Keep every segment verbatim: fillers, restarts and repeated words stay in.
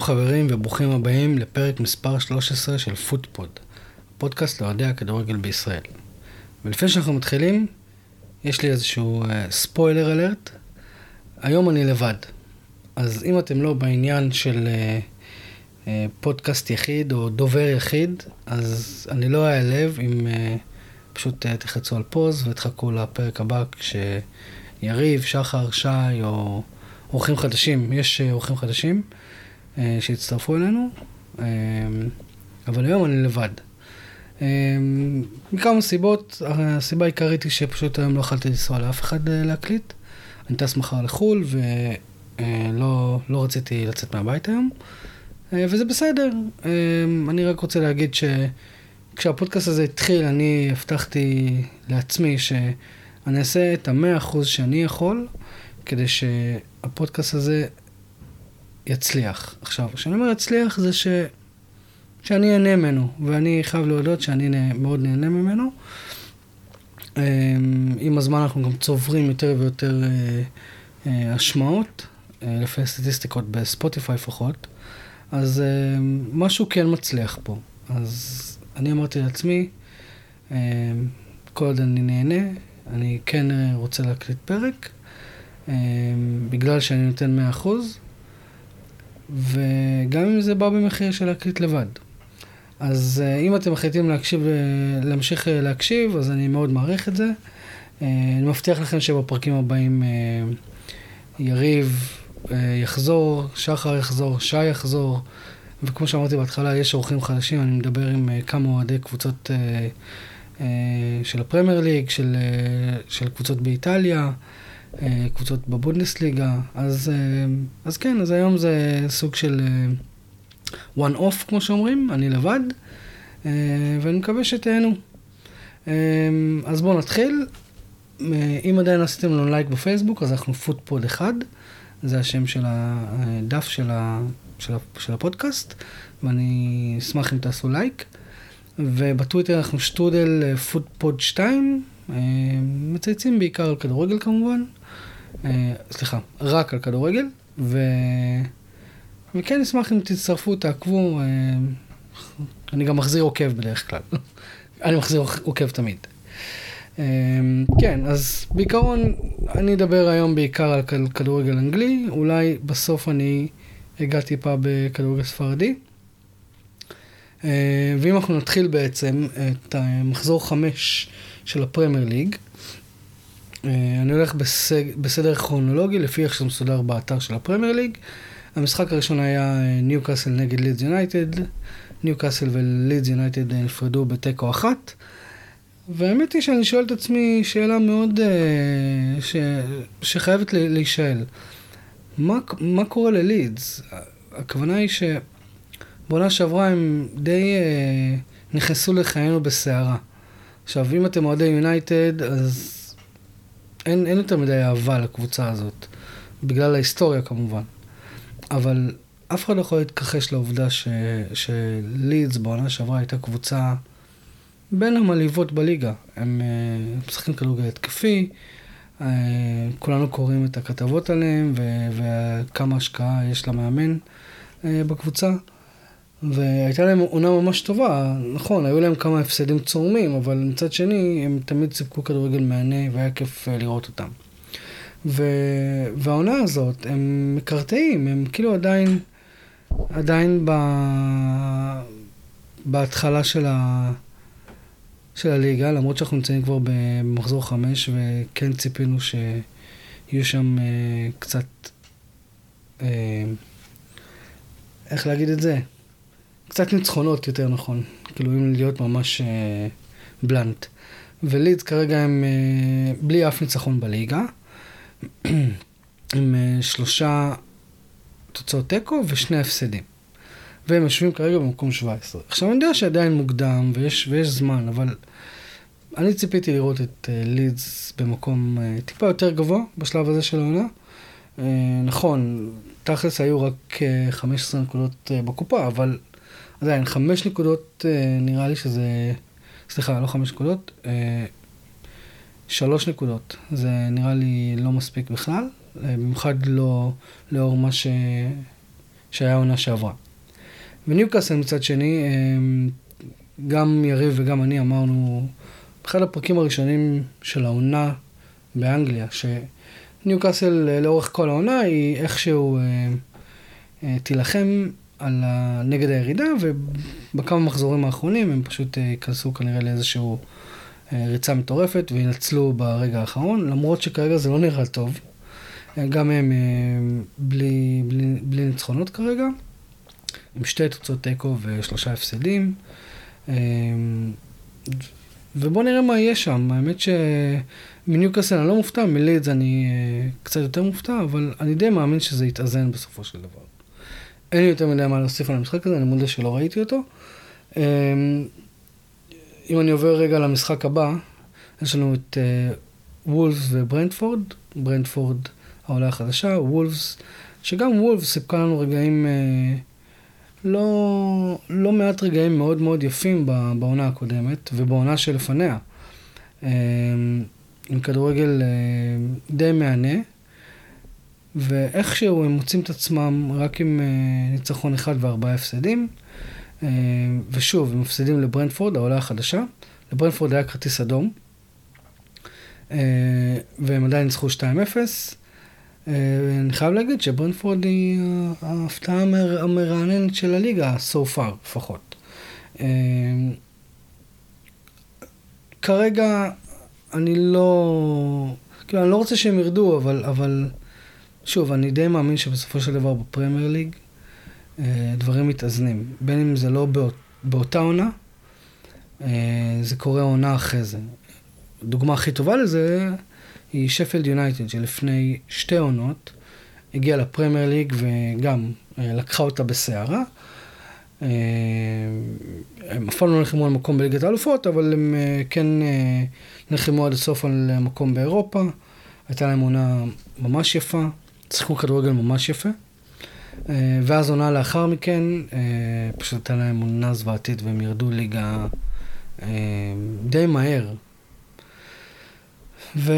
שלום חברים וברוכים הבאים לפרק מספר שלוש עשרה של פוטפוד, הפודקאסט לאוהדי הכדורגל בישראל. ולפני שאנחנו מתחילים, יש לי איזשהו ספוילר אלרט. היום אני לבד, אז אם אתם לא בעניין של פודקאסט יחיד או דובר יחיד, אז אני לא אעלב אם פשוט תחצו על פוז ותחכו לפרק הבא כשיריב, שחר, שי או אורחים חדשים, יש אורחים חדשים שהצטרפו אלינו, אבל היום אני לבד. מכמה סיבות, הסיבה העיקרית היא שפשוט היום לא יכולתי לנסוע לאף אחד להקליט, אני טס מחר לחול ולא לא רציתי לצאת מהבית היום, וזה בסדר. אני רק רוצה להגיד שכשהפודקאסט הזה התחיל, אני הבטחתי לעצמי שאני אעשה את המאה אחוז שאני יכול, כדי שהפודקאסט הזה יצליח. עכשיו, כשאני אומר יצליח זה ש... שאני נהנה ממנו, ואני חייב להודות שאני נה... מאוד נהנה ממנו. עם הזמן אנחנו גם צוברים יותר ויותר השמעות, לפי הסטטיסטיקות בספוטיפיי פחות, אז משהו כן מצליח פה. אז אני אמרתי לעצמי, כל עוד אני נהנה, אני כן רוצה להקליט פרק, בגלל שאני נותן מאה אחוז, וגם אם זה בא במחיר של להקליט לבד. אז אם אתם מחליטים להקשיב, להמשיך להקשיב, אז אני מאוד מעריך את זה. אני מבטיח לכם שבפרקים הבאים יריב יחזור, שחר יחזור, שי יחזור, וכמו שאמרתי בהתחלה, יש אורחים חדשים. אני מדבר עם כמה אוהדי קבוצות של הפרמייר ליג, של, של קבוצות באיטליה, קבוצות בבונדסליגה, אז, אז כן, אז היום זה סוג של one off, כמו שאומרים, אני לבד, ואני מקווה שתהנו. אז בואו נתחיל. אם עדיין עשיתם לנו לייק בפייסבוק, אז אנחנו פוטפוד אחד, זה השם של הדף של, ה, של, ה, של הפודקאסט, ואני אשמח אם תעשו לייק, ובטוויטר אנחנו שטודל פוטפוד שתיים, מצייצים בעיקר על כדורגל כמובן, סליחה, רק על כדורגל, ו... וכן נשמח אם תצטרפו, תעקבו. אני גם מחזיר עוקב בדרך כלל, אני מחזיר עוקב תמיד. כן, אז בעיקרון אני אדבר היום בעיקר על כדורגל אנגלי, אולי בסוף אני אגע טיפה בכדורגל ספרדי, ואם אנחנו נתחיל בעצם את מחזור חמש של הפרמייר ליג, אני הולך בסדר כרונולוגי לפי איך שמסודר באתר של הפרמייר ליג. המשחק הראשון היה ניו קאסל נגד לידס יונייטד, ניו קאסל ולידס יונייטד נפרדו בתיקו אחת, והאמת היא שאני שואל את עצמי שאלה מאוד ש... שחייבת להישאל, מה, מה קורה ללידס? הכוונה היא שבעונה שעברה הם די נכנסו לחיינו בסערה. עכשיו, אם אתם אוהדי יונייטד, אז אין, אין יותר מדי אהבה לקבוצה הזאת, בגלל ההיסטוריה כמובן. אבל אף אחד לא יכול להתכחש לעובדה ש, שלידס בעונה שעברה הייתה קבוצה בין המליבות בליגה. הם uh, משחקים כדורגל התקפי, uh, כולנו קוראים את הכתבות עליהם, ו- וכמה השקעה יש למאמן uh, בקבוצה. והייתה להם עונה ממש טובה, נכון, היו להם כמה הפסדים צורמים, אבל מצד שני הם תמיד סיפקו כדורגל מענה והיה כיף לראות אותם. והעונה הזאת, הם מקרטעים, הם כאילו עדיין, עדיין בהתחלה של הליגה, למרות שאנחנו נמצאים כבר במחזור חמש, וכן ציפינו שיהיו שם קצת, איך להגיד את זה? קצת ניצחונות יותר נכון, כאילו אם להיות ממש אה, בלנט. ולידס כרגע הם אה, בלי אף ניצחון בליגה, עם אה, שלושה תוצאות תיקו ושני הפסדים. והם יושבים כרגע במקום שבע עשרה. עכשיו אני יודע שעדיין מוקדם ויש, ויש זמן, אבל אני ציפיתי לראות את אה, לידס במקום אה, טיפה יותר גבוה בשלב הזה של העונה. אה, נכון, תכלס היו רק אה, חמש עשרה נקודות אה, בקופה, אבל... עדיין, חמש נקודות נראה לי שזה, סליחה, לא חמש נקודות, שלוש נקודות. זה נראה לי לא מספיק בכלל, במיוחד לא לאור מה שהיה עונה שעברה. וניוקאסל מצד שני, גם יריב וגם אני אמרנו, אחד הפרקים הראשונים של העונה באנגליה, שניוקאסל לאורך כל העונה היא איכשהו תילחם על נגד הירידה, ובכמה מחזורים האחרונים הם פשוט ייכנסו כנראה לאיזשהו ריצה מטורפת וינצלו ברגע האחרון, למרות שכרגע זה לא נראה טוב. גם הם בלי, בלי, בלי ניצחונות כרגע, עם שתי תוצאות תיקו ושלושה הפסדים, ובוא נראה מה יהיה שם. האמת שמניוקאסל אני לא מופתע, מלידס אני קצת יותר מופתע, אבל אני די מאמין שזה יתאזן בסופו של דבר. אין לי יותר מדי מה להוסיף על המשחק הזה, אני מודה שלא ראיתי אותו. אם אני עובר רגע למשחק הבא, יש לנו את וולפס וברנטפורד, ברנטפורד העולה החדשה, וולפס, שגם וולפס סיפקה לנו רגעים, לא, לא מעט רגעים מאוד מאוד יפים בעונה הקודמת, ובעונה שלפניה, עם כדורגל די מענה, ואיכשהו הם מוצאים את עצמם רק עם ניצחון אחד וארבעה הפסדים, ושוב, הם מפסדים לברנטפורד, העולה החדשה. לברנטפורד היה כרטיס אדום, והם עדיין ניצחו שתיים אפס. אני חייב להגיד שברנטפורד היא ההפתעה המרעננת של הליגה, so far, לפחות. כרגע אני לא... כאילו, אני לא רוצה שהם ירדו, אבל, אבל... שוב, אני די מאמין שבסופו של דבר בפרמייר ליג, דברים מתאזנים, בין אם זה לא באות, באותה עונה, זה קורה עונה אחרי זה. הדוגמה הכי טובה לזה היא שפילד יונייטד, שלפני שתי עונות הגיעה לפרמייר ליג וגם לקחה אותה בסערה. הם אף פעם לא נלחמו על מקום בליגת האלופות, אבל הם כן נלחמו עד הסוף על מקום באירופה. הייתה להם עונה ממש יפה, שיחקו כדורגל ממש יפה. ואז עונה לאחר מכן, פשוט הייתה להם עונה זוועתית, והם ירדו ליגה די מהר. ו...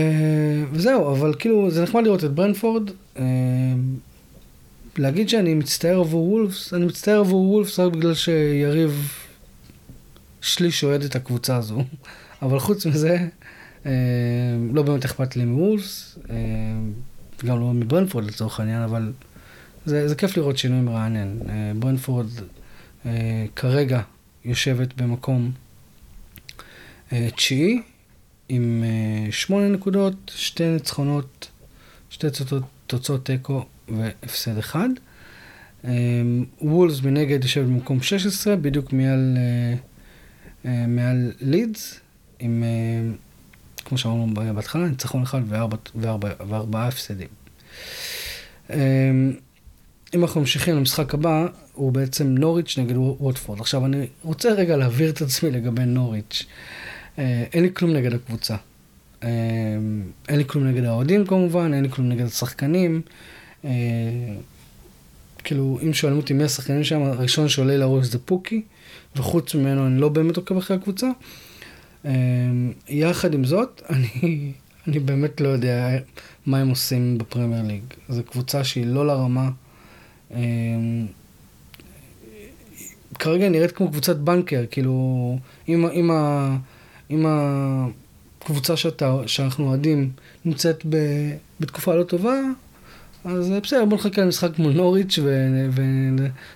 וזהו, אבל כאילו, זה נחמד לראות את ברנטפורד. להגיד שאני מצטער עבור וולפס, אני מצטער עבור וולפס רק בגלל שיריב שליש אוהד את הקבוצה הזו. אבל חוץ מזה, לא באמת אכפת לי מוולפס, גם לא מברנטפורד לצורך העניין, אבל... זה, זה כיף לראות שינוי מרענן. ברנטפורד כרגע יושבת במקום תשיעי, עם שמונה נקודות, שתי ניצחונות, שתי תוצאות תיקו והפסד אחד. וולס מנגד יושבת במקום שש עשרה, בדיוק מעל, מעל לידס, עם, כמו שאמרנו בהתחלה, ניצחון אחד וארבע, וארבע, וארבעה הפסדים. אם אנחנו ממשיכים למשחק הבא, הוא בעצם נוריץ' נגד ווטפורד. עכשיו אני רוצה רגע להעביר את עצמי לגבי נוריץ'. אין לי כלום נגד הקבוצה. אין לי כלום נגד האוהדים כמובן, אין לי כלום נגד השחקנים. כאילו, אם שואלים אותי מי השחקנים שם, הראשון שעולה לראש זה פוקי, וחוץ ממנו אני לא באמת עוקב אחרי הקבוצה. יחד עם זאת, אני, אני באמת לא יודע מה הם עושים בפרמייר ליג. זו קבוצה שהיא לא לרמה, כרגע נראית כמו קבוצת בנקר, כאילו, אם, אם, אם הקבוצה שאתה, שאנחנו עדים נמצאת ב, בתקופה לא טובה, אז בסדר, בוא נחכה למשחק מול נוריץ' ו,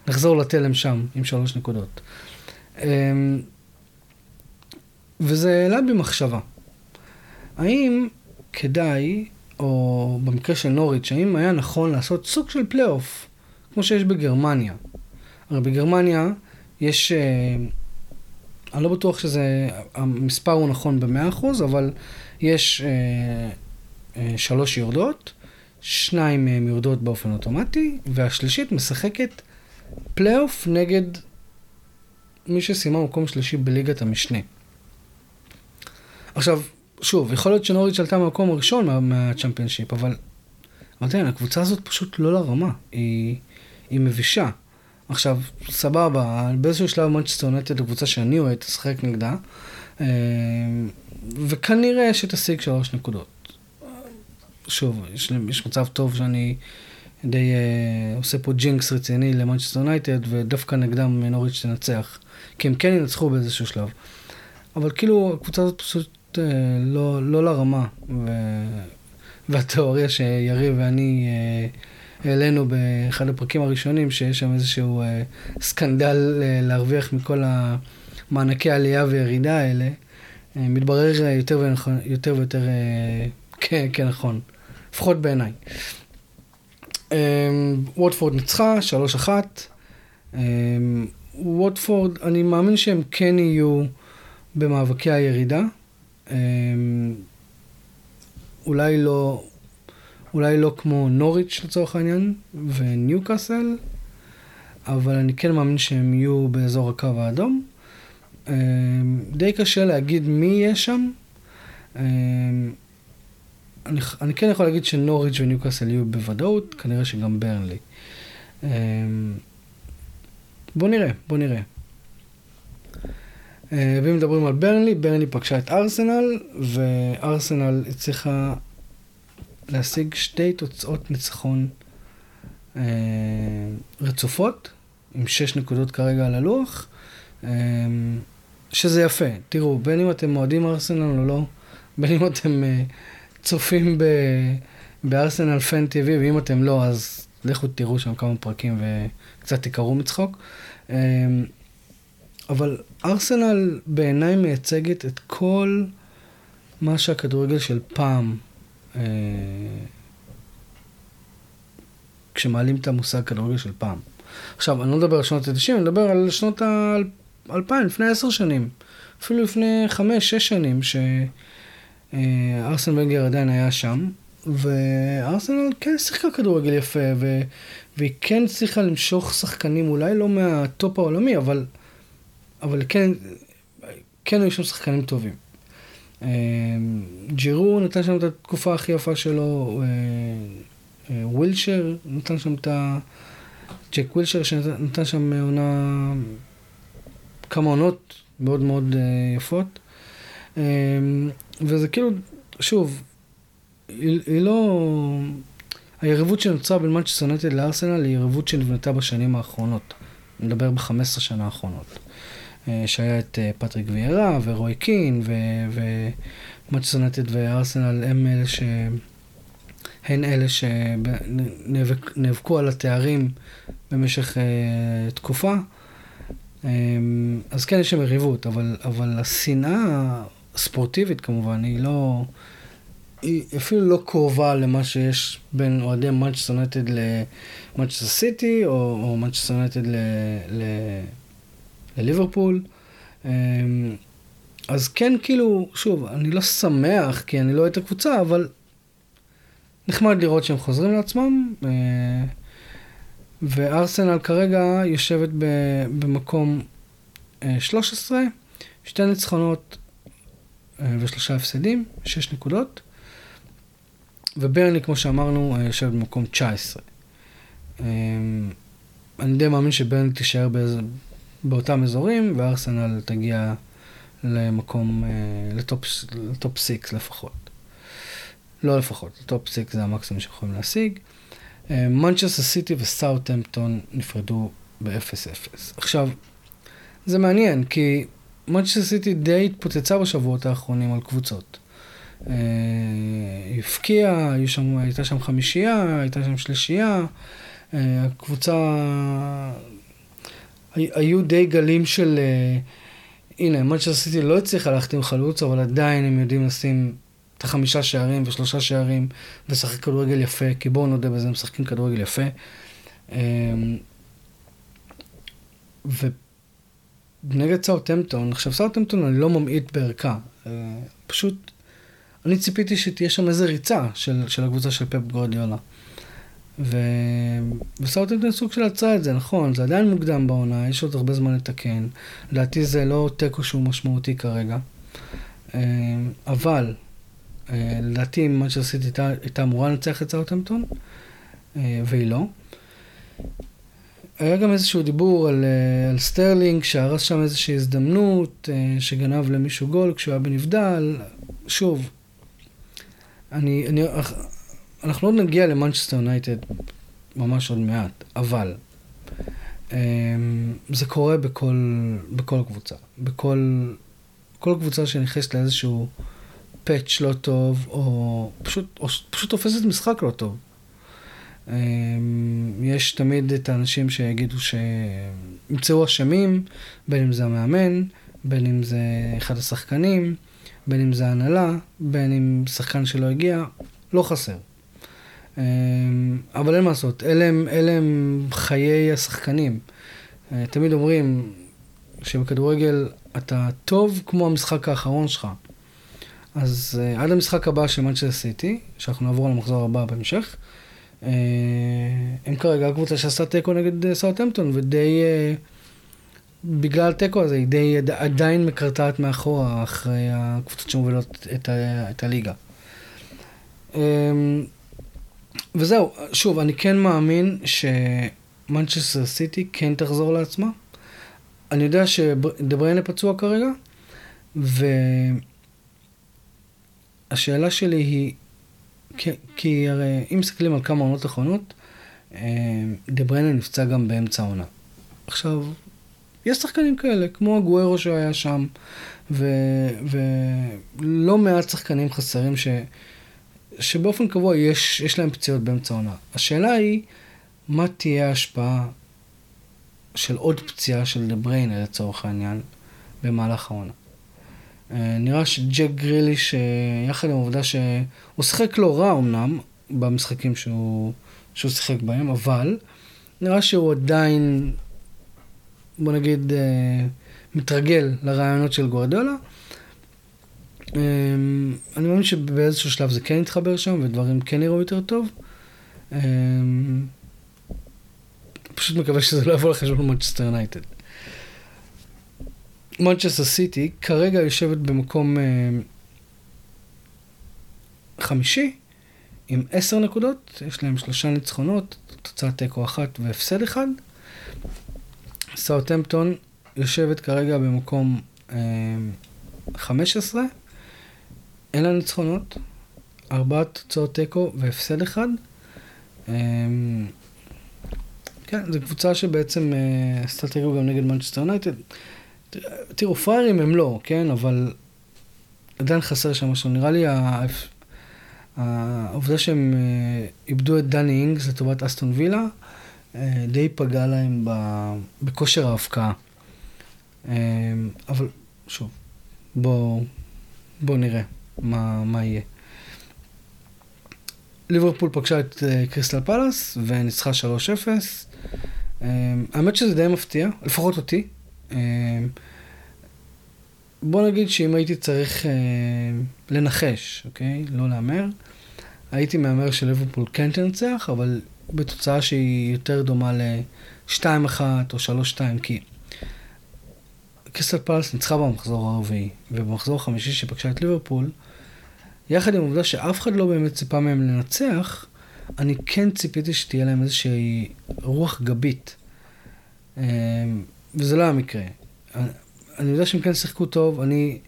ונחזור לתלם שם עם שלוש נקודות. וזה העלה במחשבה. האם כדאי, או במקרה של נוריץ', האם היה נכון לעשות סוג של פלייאוף, כמו שיש בגרמניה? הרי בגרמניה יש, אני לא בטוח שזה, המספר הוא נכון ב-מאה אחוז, אבל יש שלוש יורדות, שניים מהם יורדות באופן אוטומטי, והשלישית משחקת פלייאוף נגד מי שסיימה מקום שלישי בליגת המשנה. עכשיו, שוב, יכול להיות שנוריץ' עלתה מהמקום הראשון מהצ'מפיונשיפ, אבל תראה, הקבוצה הזאת פשוט לא לרמה, היא, היא מבישה. עכשיו, סבבה, באיזשהו שלב מנצ'סטר יונייטד, הקבוצה שאני אוהב, תשחק נגדה, וכנראה שתשיג שלוש נקודות. שוב, יש, יש מצב טוב שאני די עושה פה ג'ינקס רציני למנצ'סטר יונייטד, ודווקא נגדם נוריץ' תנצח, כי הם כן ינצחו באיזשהו שלב. אבל כאילו הקבוצה הזאת פשוט לא, לא לרמה, ו... והתיאוריה שיריב ואני העלינו באחד הפרקים הראשונים, שיש שם איזשהו סקנדל להרוויח מכל המענקי העלייה והירידה האלה, מתברר יותר ונכון, יותר ויותר כנכון, לפחות בעיניי. ווטפורד ניצחה, שלוש אחת. ווטפורד, אני מאמין שהם כן יהיו במאבקי הירידה. אולי לא, אולי לא כמו נוריץ' לצורך העניין, וניוקאסל, אבל אני כן מאמין שהם יהיו באזור הקו האדום. די קשה להגיד מי יהיה שם. אני, אני כן יכול להגיד שנוריץ' וניוקאסל יהיו בוודאות, כנראה שגם ברנלי. בוא נראה, בוא נראה. ואם מדברים על ברנלי, ברנלי פגשה את ארסנל, וארסנל הצליחה להשיג שתי תוצאות ניצחון רצופות, עם שש נקודות כרגע על הלוח, שזה יפה. תראו, בין אם אתם מועדים ארסנל או לא, בין אם אתם צופים בארסנל פן טי וי, ואם אתם לא, אז לכו תראו שם כמה פרקים וקצת תיקרו מצחוק. אבל ארסנל בעיניי מייצגת את כל מה שהכדורגל של פעם, כשמעלים את המושג כדורגל של פעם. עכשיו, אני לא מדבר על שנות ה-תשעים, אני מדבר על שנות ה-אלפיים, לפני עשר שנים, אפילו לפני חמש, שש שנים, שארסן ונגר עדיין היה שם, וארסנל כן שיחקה כדורגל יפה, והיא כן צריכה למשוך שחקנים, אולי לא מהטופ העולמי, אבל אבל כן, כן היו שם שחקנים טובים. ג'ירו נתן שם את התקופה הכי יפה שלו, ווילשר נתן שם את ה... צ'ק ווילשר שנתן שם עונה, כמה עונות מאוד מאוד יפות. וזה כאילו, שוב, היא, היא לא... היריבות שנוצרה בין מנצ'סטר יונייטד לארסנל היא יריבות שנבנתה בשנים האחרונות. נדבר ב-חמש עשרה שנה האחרונות. שהיה את פטריק וירה ורוי קין ומנצ'סטר יונייטד וארסנל, הם אלה ש... הן אלה שנאבקו על התארים במשך תקופה. אז כן יש שם יריבות, אבל, אבל השנאה הספורטיבית כמובן היא לא, היא אפילו לא קרובה למה שיש בין אוהדי מנצ'סטר יונייטד למנצ'סטר סיטי או, או מנצ'סטר יונייטד ל... ל... לליברפול. אז כן, כאילו, שוב, אני לא שמח, כי אני לא אוהד את הקבוצה, אבל נחמד לראות שהם חוזרים לעצמם, וארסנל כרגע יושבת במקום שלוש עשרה, שתי ניצחונות ושלושה הפסדים, שש נקודות, וברנלי, כמו שאמרנו, יושבת במקום תשע עשרה. אני די מאמין שברנלי תישאר באיזה... באותם אזורים, וארסנל תגיע למקום, לטופ, לטופ סיקס לפחות. לא לפחות, לטופ סיקס זה המקסימום שיכולים להשיג. מנצ'סטר סיטי וסאות'המפטון נפרדו ב-אפס אפס. עכשיו, זה מעניין, כי מנצ'סטר סיטי די התפוצצה בשבועות האחרונים על קבוצות. הפקיעה, הייתה שם חמישייה, הייתה שם שלישייה, הקבוצה... היו די גלים של, הנה, מנצ'סטר סיטי לא הצליחה להחתים חלוץ, אבל עדיין הם יודעים לשים את החמישה שערים ושלושה שערים, ושחק כדורגל יפה, כי בואו נודה בזה, הם משחקים כדורגל יפה. ונגד סאות'המפטון, עכשיו סאות'המפטון אני לא ממעיט בערכה, פשוט אני ציפיתי שתהיה שם איזו ריצה של, של הקבוצה של פפ גוארדיולה. וסאות'המפטון סוג של עצרה את זה, נכון, זה עדיין מוקדם בעונה, יש עוד הרבה זמן לתקן, לדעתי זה לא טקו שהוא משמעותי כרגע, אבל לדעתי מה שעשית הייתה אמורה לנצח את סאות'המפטון, והיא לא. היה גם איזשהו דיבור על, על סטרלינג שהרס שם איזושהי הזדמנות, שגנב למישהו גול כשהוא היה בנבדל. שוב, אני... אני אנחנו לא נגיע למנצ'סטר יונייטד ממש עוד מעט, אבל זה קורה בכל, בכל קבוצה. בכל, כל קבוצה שנכנסת לאיזשהו פאץ' לא טוב, או פשוט, או פשוט תופסת משחק לא טוב. יש תמיד את האנשים שיגידו שימצאו אשמים, בין אם זה המאמן, בין אם זה אחד השחקנים, בין אם זה הנהלה, בין אם שחקן שלא הגיע, לא חסר. אבל אין מה לעשות, אלה הם חיי השחקנים. תמיד אומרים שבכדורגל אתה טוב כמו המשחק האחרון שלך. אז עד המשחק הבא של מנצ'סטר סיטי, שאנחנו נעבור למחזור הבא בהמשך, הם כרגע הקבוצה שעשה טקו נגד סאות'המפטון, ודי, בגלל הטקו הזה, היא די עדיין מקרטעת מאחורה אחרי הקבוצות שמובילות את, ה, את הליגה. וזהו, שוב, אני כן מאמין שמנצ'סטר סיטי כן תחזור לעצמה. אני יודע שדה בריינה פצוע כרגע, והשאלה שלי היא, כי, כי הרי אם מסתכלים על כמה עונות אחרונות, דה בריינה נפצע גם באמצע עונה. עכשיו, יש שחקנים כאלה, כמו הגוארו שהיה שם, ו, ולא מעט שחקנים חסרים ש... שבאופן קבוע יש, יש להם פציעות באמצע עונה. השאלה היא, מה תהיה ההשפעה של עוד פציעה של דה בריינה לצורך העניין במהלך העונה? נראה שג'ק גרילי, שיחד עם העובדה שהוא שחק לא רע אמנם במשחקים שהוא, שהוא שחק בהם, אבל נראה שהוא עדיין, בוא נגיד, מתרגל לרעיונות של גוארדיולה. אני מאמין שבאיזשהו שלב זה כן יתחבר שם, ודברים כן יראו יותר טוב. פשוט מקווה שזה לא יבוא לחשבון מנצ'סטר יונייטד. מנצ'סטר סיטי כרגע יושבת במקום חמישי, עם עשר נקודות, יש להם שלושה ניצחונות, תוצאה תיקו אחת והפסד אחד. סאות'המפטון יושבת כרגע במקום חמש עשרה, אין לה ניצחונות, ארבע תוצאות תיקו והפסד אחד. כן, זו קבוצה שבעצם עשתה תיקו גם נגד מנצ'סטר יונייטד. תראו, פריירים הם לא, כן, אבל עדיין חסר שם משהו. נראה לי העובדה שהם איבדו את דני אינגס לטובת אסטון וילה, די פגע להם בכושר ההפקעה. אבל שוב, בואו בוא נראה מה, מה יהיה. ליברפול פגשה את קריסטל פלאס וניצחה שלוש אפס. האמת שזה די מפתיע, לפחות אותי. בוא נגיד שאם הייתי צריך לנחש, אוקיי? לא לאמר. הייתי מאמר שליברפול כן תנצח, אבל בתוצאה שהיא יותר דומה ל-שתיים אחת או שלוש שתיים, כי קריסטל פלאס ניצחה במחזור הרביעי, ובמחזור החמישי שפגשה את ליברפול, יחד עם העובדה שאף אחד לא באמת ציפה מהם לנצח, אני כן ציפיתי שתהיה להם איזושהי רוח גבית. וזה לא המקרה. אני, אני יודע שהם כן שיחקו טוב, אני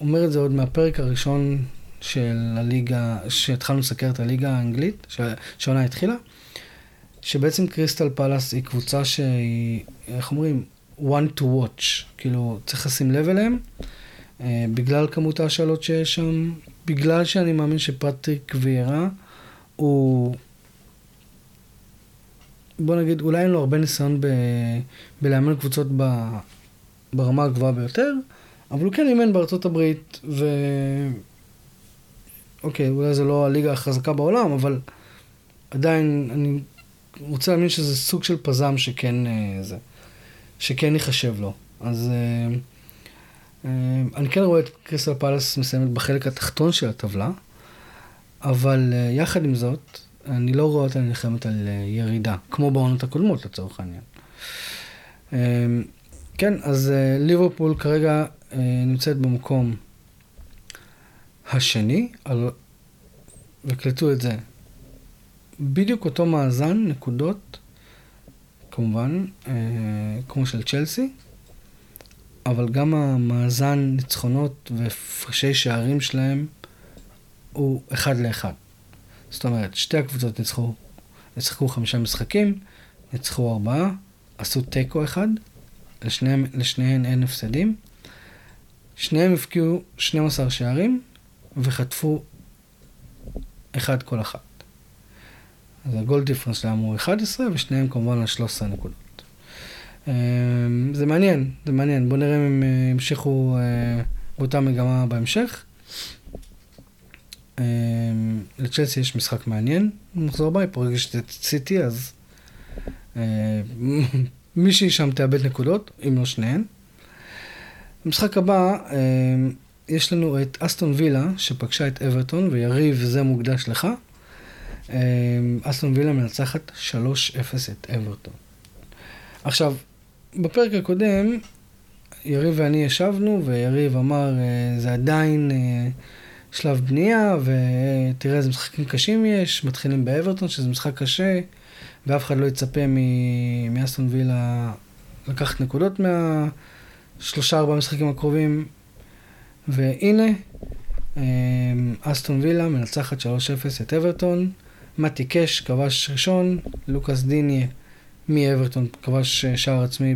אומר את זה עוד מהפרק הראשון של הליגה, שהתחלנו לסקר את הליגה האנגלית, שהעונה התחילה, שבעצם קריסטל פלאס היא קבוצה שהיא, איך אומרים, one to watch, כאילו צריך לשים לב אליהם, בגלל כמות השאלות שיש שם, בגלל שאני מאמין שפטריק וירה, הוא, בוא נגיד, אולי אין לו הרבה ניסיון ב, בלאמן קבוצות ב, ברמה הגבוהה ביותר, אבל הוא כן אימן בארצות הברית, ו... אוקיי, אולי זה לא הליגה החזקה בעולם, אבל עדיין אני רוצה להאמין שזה סוג של פזם שכן זה, שכן יחשב לו. אז אני כן רואה את קריסטל פלאס מסיימת בחלק התחתון של הטבלה, אבל יחד עם זאת, אני לא רואה אותה נלחמת על ירידה, כמו בעונות הקודמות לצורך העניין. כן, אז ליברפול כרגע נמצאת במקום השני, וקלטו את זה. בדיוק אותו מאזן, נקודות, כמובן, כמו של צ'לסי, אבל גם המאזן ניצחונות והפרשי שערים שלהם הוא אחד לאחד. זאת אומרת, שתי הקבוצות ניצחו נצחקו חמישה משחקים, נצחו ארבעה, עשו טקו אחד, לשניהם, לשניהם אין הפסדים, שניהם הפקיעו שנים עשר שערים, וחטפו אחד כל אחת. אז הגול דיפרנס שלהם הוא אחת עשרה, ושניהם כמובן על שלוש עשרה נקודות. זה מעניין, זה מעניין. בואו נראה אם המשיכו באותה מגמה בהמשך. לצ'לסי יש משחק מעניין, נחזור בי, פה רגע שזה סיטי, אז מישהי שם תאבד נקודות, אם לא שניהן. במשחק הבא, יש לנו את אסטון וילה, שפגשה את אברטון, ויריב זה מוקדש לך. אסטון וילה מנצחת שלוש אפס את אברטון. עכשיו, בפרק הקודם, יריב ואני ישבנו, ויריב אמר, זה עדיין שלב בנייה, ותראה איזה משחקים קשים יש, מתחילים באברטון, שזה משחק קשה, ואף אחד לא יצפה מאסטון וילה לקחת נקודות מהשלושה ארבעה משחקים הקרובים, והנה, אסטון וילה מנצחת שלוש אפס את אברטון, מתי קש, כבש ראשון, לוקאס דיניה, מאברטון כבש שער עצמי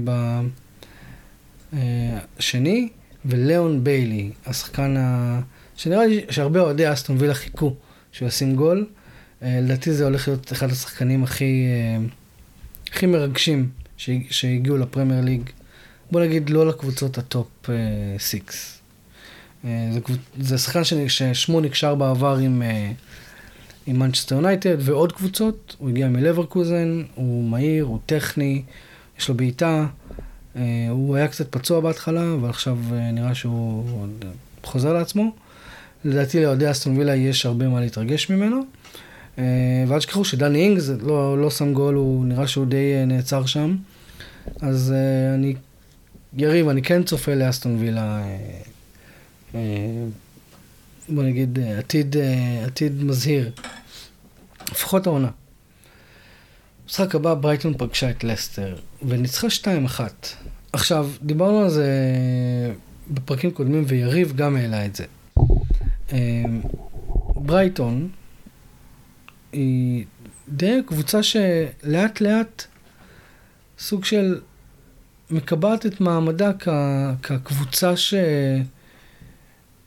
בשני, ולאון ביילי, השחקן ה... שנראה לי שהרבה אוהדי אסטון וילה חיכו שהוא ישים גול. לדעתי זה הולך להיות אחד השחקנים הכי, הכי מרגשים שהגיעו לפרמייר ליג. בוא נגיד לא לקבוצות הטופ סיקס. זה, זה שחקן ששמו נקשר בעבר עם... עם מנצ'סטר יונייטד ועוד קבוצות, הוא הגיע מלברקוזן, הוא מהיר, הוא טכני, יש לו בעיטה, הוא היה קצת פצוע בהתחלה, אבל עכשיו נראה שהוא חוזר לעצמו. לדעתי לידי אסטון וילה יש הרבה מה להתרגש ממנו, ועד שכחו שדני אינגס לא, לא שם גול, הוא נראה שהוא די נעצר שם, אז אני, יריב, אני כן צופה לאסטון וילה, בוא נגיד, עתיד, עתיד מזהיר. לפחות העונה. משחק הבא, ברייטון פגשה את לסטר, וניצחה שתיים אחת. עכשיו, דיברנו על זה בפרקים קודמים, ויריב גם העלה את זה. ברייטון היא די קבוצה שלאט לאט סוג של מקבעת את מעמדה כקבוצה ש...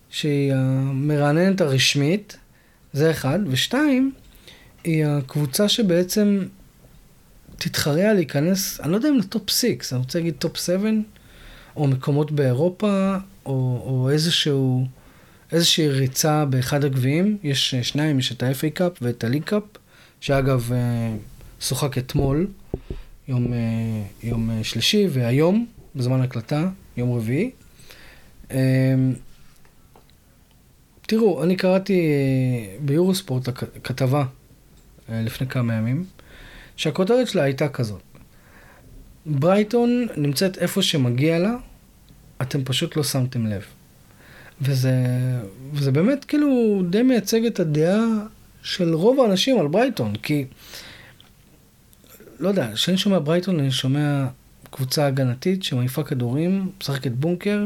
שהיא המרעננת הרשמית, זה אחד, ושתיים, היא הקבוצה שבעצם תתחריה להיכנס, אני לא יודע אם לטופ סיקס, אני רוצה להגיד טופ סבן, או מקומות באירופה, או, או איזשהו, איזושהי ריצה באחד הגביעים, יש שניים, יש את ה-אף איי קאפ ואת הליג קאפ, שאגב, שוחק אתמול, יום, יום שלישי, והיום, בזמן הקלטה, יום רביעי, תראו, אני קראתי ביורוספורט הכתבה לפני כמה ימים, שהכותרת שלה הייתה כזאת. ברייטון נמצאת איפה שמגיע לה, אתם פשוט לא שמתם לב. וזה, וזה באמת כאילו די מייצג את הדעה של רוב האנשים על ברייטון, כי, לא יודע, כשאני שומע ברייטון, אני שומע קבוצה הגנתית שמעיפה כדורים, משחקת בונקר,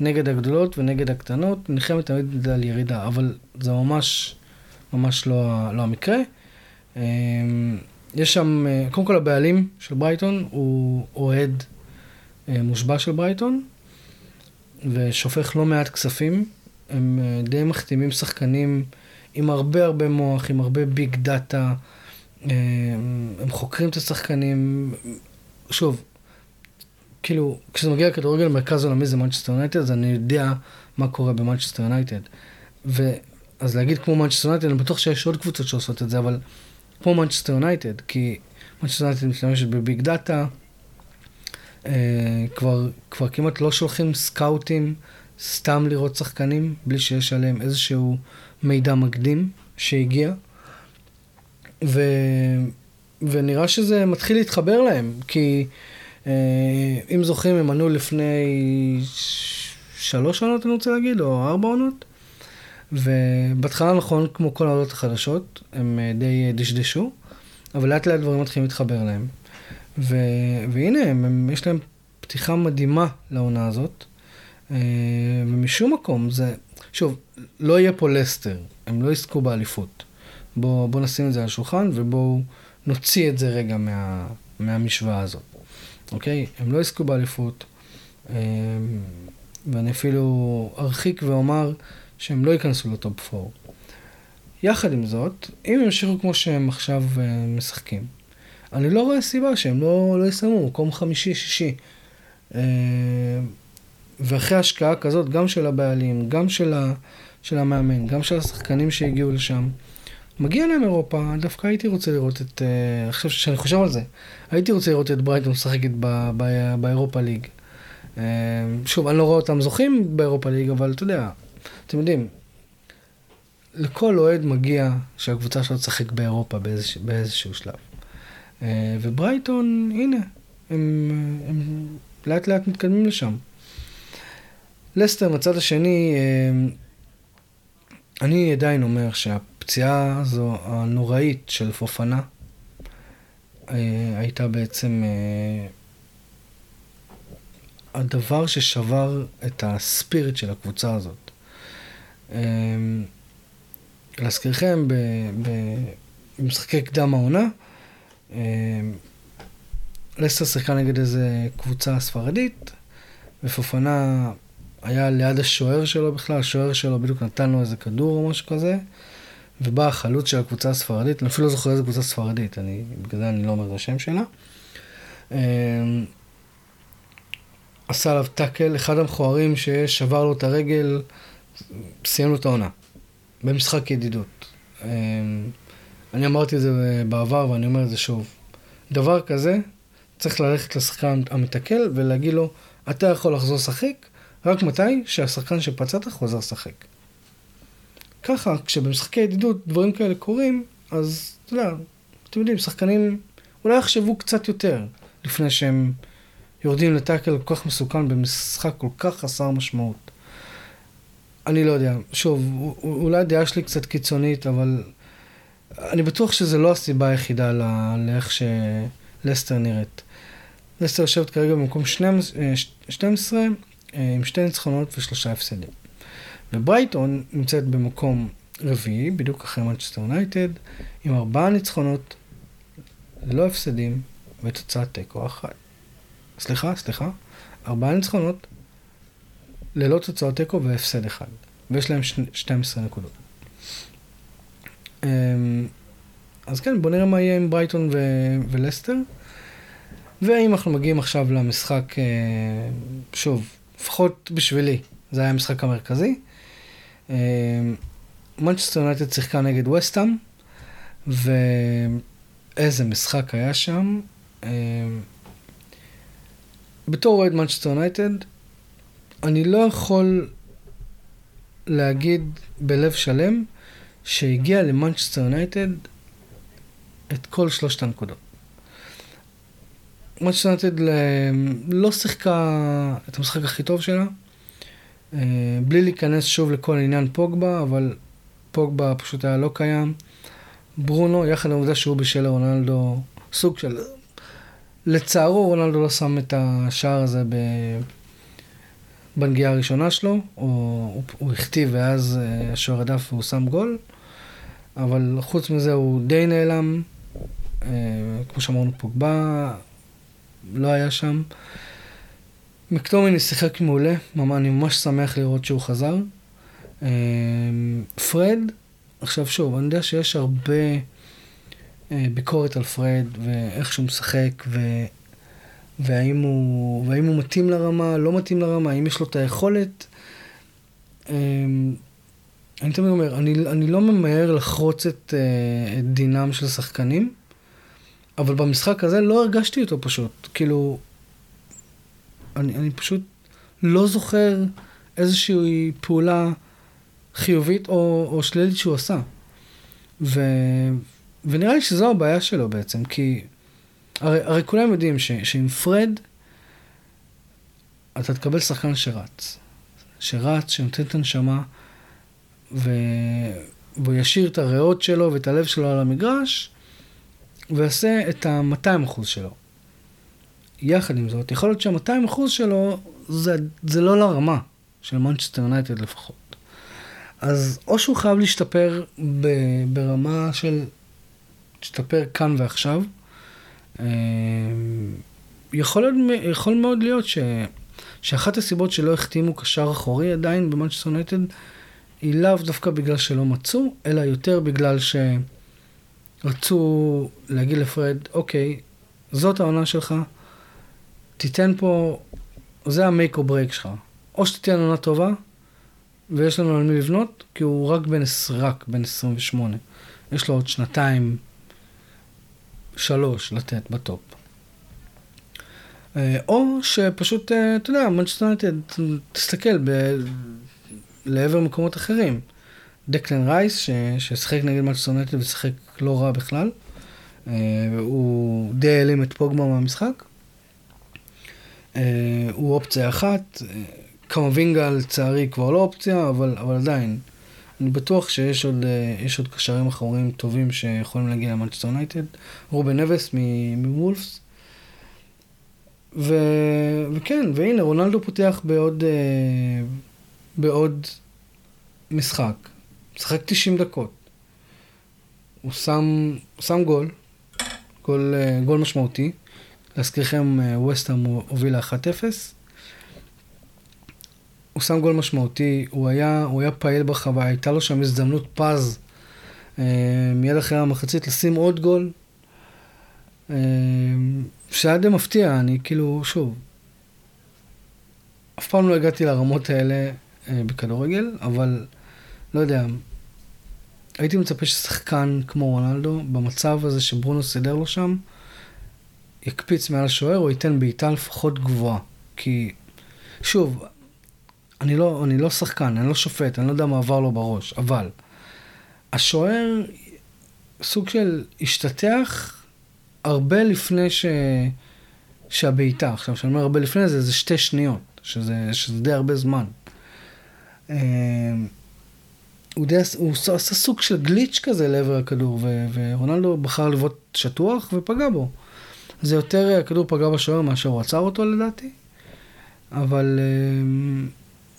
נגד הגדולות ונגד הקטנות, נלחמת תמיד על ירידה, אבל זה ממש, ממש לא, לא המקרה. יש שם, קודם כל הבעלים של ברייטון, הוא אוהד מושבע של ברייטון, ושופך לא מעט כספים, הם די מחתימים שחקנים עם הרבה הרבה מוח, עם הרבה ביג דאטה, הם חוקרים את השחקנים, שוב, כאילו, כשזה מגיע לכדורגל, מרכז עולמי זה מנצ'סטר יונייטד, אז אני יודע מה קורה במנצ'סטר יונייטד. אז להגיד כמו מנצ'סטר יונייטד, אני בטוח שיש עוד קבוצות שעושות את זה, אבל כמו מנצ'סטר יונייטד, כי מנצ'סטר יונייטד משתמשת בביג דאטה, כבר, כבר כמעט לא שולחים סקאוטים, סתם לראות שחקנים, בלי שיש עליהם איזשהו מידע מקדים שהגיע, ו, ונראה שזה מתחיל להתחבר להם, כי אם זוכרים, הם ענו לפני שלוש עונות, אני רוצה להגיד, או ארבע עונות, ובהתחלה נכון, כמו כל העונות החדשות, הם די דשדשו, אבל לאט לאט דברים מתחילים להתחבר להם. והנה, יש להם פתיחה מדהימה לעונה הזאת, ומשום מקום, זה, שוב, לא יהיה פה לסטר, הם לא יסקו באליפות. בואו נשים את זה על השולחן, ובואו נוציא את זה רגע מה, מהמשוואה הזאת. אוקיי? הם לא עסקו באליפות, ואני אפילו ארחיק ואומר שהם לא ייכנסו לטופ פור. יחד עם זאת, אם הם שירו כמו שהם עכשיו משחקים, אני לא רואה סיבה שהם לא, לא יסיימו, מקום חמישי, שישי. ואחרי השקעה כזאת, גם של הבעלים, גם של, ה, של המאמן, גם של השחקנים שהגיעו לשם, מגיע להם אירופה, דווקא הייתי רוצה לראות את, עכשיו שאני חושב על זה, הייתי רוצה לראות את ברייטון משחקת ב, ב, באירופה ליג. שוב, אני לא רואה אותם זוכים באירופה ליג, אבל אתה יודע, אתם יודעים, לכל אוהד מגיע שהקבוצה שלו תשחק באירופה באיזשה, באיזשהו שלב. וברייטון, הנה, הם, הם לאט לאט מתקדמים לשם. לסטר, מצד השני, אני עדיין אומר שהפציעה הזו הנוראית של פופנה הייתה בעצם הדבר ששבר את הספיריט של הקבוצה הזאת. להזכירכם, במשחקי קדם העונה, לסטר שיחקה נגד איזה קבוצה ספרדית, ופופנה היה ליד השוער שלו בכלל, השוער שלו בדיוק נתן לו איזה כדור או משהו כזה, ובא החלוץ של הקבוצה הספרדית, אני אפילו לא זוכר איזה קבוצה ספרדית, אני, בגלל זה אני לא אומר את השם שלה, עשה עליו טאקל, אחד המכוערים ששבר לו את הרגל, סיים לו את העונה, במשחק ידידות. אני אמרתי את זה בעבר ואני אומר את זה שוב. דבר כזה, צריך ללכת לשחקן המתקל ולהגיד לו, אתה יכול לחזור שחק, רק מתי שהשחקן שפצעת חוזר שחק. ככה, כשבמשחקי ידידות דברים כאלה קורים, אז אתה יודע, אתם יודעים, שחקנים אולי יחשבו קצת יותר, לפני שהם יורדים לטאקל כל כך מסוכן במשחק כל כך חסר משמעות. אני לא יודע, שוב, אולי הדעה שלי קצת קיצונית, אבל אני בטוח שזה לא הסיבה היחידה לאיך שלסטר נראית. לסטר יושבת כרגע במקום שתים עשרה, עם שתי ניצחונות ושלושה הפסדים. וברייטון נמצאת במקום רביעי, בדיוק אחרי מנצ'סטר יונייטד, עם ארבעה ניצחונות, ללא הפסדים, ותוצאת תיקו אחת. סליחה, סליחה, ארבעה ניצחונות, ללא תוצאות תיקו והפסד אחד. ויש להם שתים עשרה נקודות. אז כן, בוא נראה מה יהיה עם ברייטון ו- ולסטר. ואם אנחנו מגיעים עכשיו למשחק, שוב, לפחות בשבילי, זה היה המשחק המרכזי. מנצ'סטר יונייטד שיחקה נגד וסטהאם, ואיזה משחק היה שם. בתור אוהד מנצ'סטר יונייטד, אני לא יכול להגיד בלב שלם שהגיע למנצ'סטר יונייטד את כל שלושת הנקודות. מנצ'סטר יונייטד לא שיחקה את המשחק הכי טוב שלה, בלי להיכנס שוב לכל עניין פוגבה, אבל פוגבה פשוט היה לא קיים. ברונו, יחד עם העובדה שהוא בשל רונלדו, סוג של... לצערו רונלדו לא שם את השער הזה ב... בנגיעה הראשונה שלו, או הוא, הוא הכתיב ואז השוער הדף והוא שם גול, אבל חוץ מזה הוא די נעלם, אה, כמו שאמרנו פוגבה, לא היה שם. מקטומיני שיחק מעולה, אני ממש שמח לראות שהוא חזר. אה, פרד, עכשיו שוב, אני יודע שיש הרבה אה, ביקורת על פרד ואיך שהוא משחק ו... והאם הוא, והאם הוא מתאים לרמה, לא מתאים לרמה, האם יש לו את היכולת. אני תמיד אומר, אני, אני לא ממהר לחרוץ את, את דינם של שחקנים, אבל במשחק הזה לא הרגשתי אותו פשוט. כאילו, אני, אני פשוט לא זוכר איזושהי פעולה חיובית או, או שלילית שהוא עשה. ו, ונראה לי שזו הבעיה שלו בעצם, כי הרי, הרי כולם יודעים ש, שעם פרד אתה תקבל שחקן שרץ. שרץ, שנותן את הנשמה, ו... והוא ישיר את הריאות שלו ואת הלב שלו על המגרש, ועשה את ה-מאתיים אחוז שלו. יחד עם זאת, יכול להיות שה-מאתיים אחוז שלו זה, זה לא לרמה של מנצ'סטר יונייטד לפחות. אז או שהוא חייב להשתפר ב... ברמה של... תשתפר כאן ועכשיו. יכול, יכול מאוד להיות ש, שאחת הסיבות שלא החתימו קשר אחורי עדיין במנצ'סטר יונייטד, היא לאו דווקא בגלל שלא מצאו, אלא יותר בגלל שרצו להגיד לפרד, אוקיי, זאת העונה שלך, תיתן פה, זה המייק או ברייק שלך. או שתיתן עונה טובה, ויש לנו על מי לבנות, כי הוא רק בין, רק בין עשרים ושמונה. יש לו עוד שנתיים, שלוש לתת בטופ. או שפשוט, אתה יודע, מנצ'סטר יונייטד, תסתכל ב... לעבר מקומות אחרים. דקלן רייס, ש... ששחק נגד מנצ'סטר יונייטד ושחק לא רע בכלל, הוא די העלים את פוגבה מהמשחק, הוא אופציה אחת, קמבינגה לצערי כבר לא אופציה, אבל, אבל עדיין, אני בטוח שיש עוד, יש עוד קשרים אחורים טובים שיכולים להגיע למנצ'סטר יונייטד, רובן נבס מוולפס, ו... וכן, והנה, רונלדו פותח בעוד, בעוד משחק, משחק תשעים דקות, הוא שם, שם גול, גול, גול משמעותי, להזכירכם, ווסטהאם הובילה אחת אפס, הוא שם גול משמעותי, הוא היה, הוא היה פעיל ברחבה, הייתה לו שם הזדמנות פז, מיד אחרי המחצית לשים עוד גול, שהיה די מפתיע, אני כאילו, שוב, אף פעם לא הגעתי לרמות האלה בכדורגל, אבל לא יודע, הייתי מצפה ששחקן כמו רונלדו, במצב הזה שברונו סידר לו שם, יקפיץ מעל השוער או ייתן בעיטה לפחות גבוהה. כי, שוב, אני לא, אני לא שחקן, אני לא שופט, אני לא יודע מה עבר לו בראש, אבל השוער סוג של השתתח הרבה לפני ש... שהבעיטה. עכשיו, שאני אומר הרבה לפני זה, זה שתי שניות, שזה, שזה די הרבה זמן. הוא, די, הוא עשה סוג של גליץ' כזה לעבר הכדור, ו, ורונלדו בחר לבעוט שטוח ופגע בו. זה יותר, הכדור פגע בשוער מאשר הוא עצר אותו לדעתי, אבל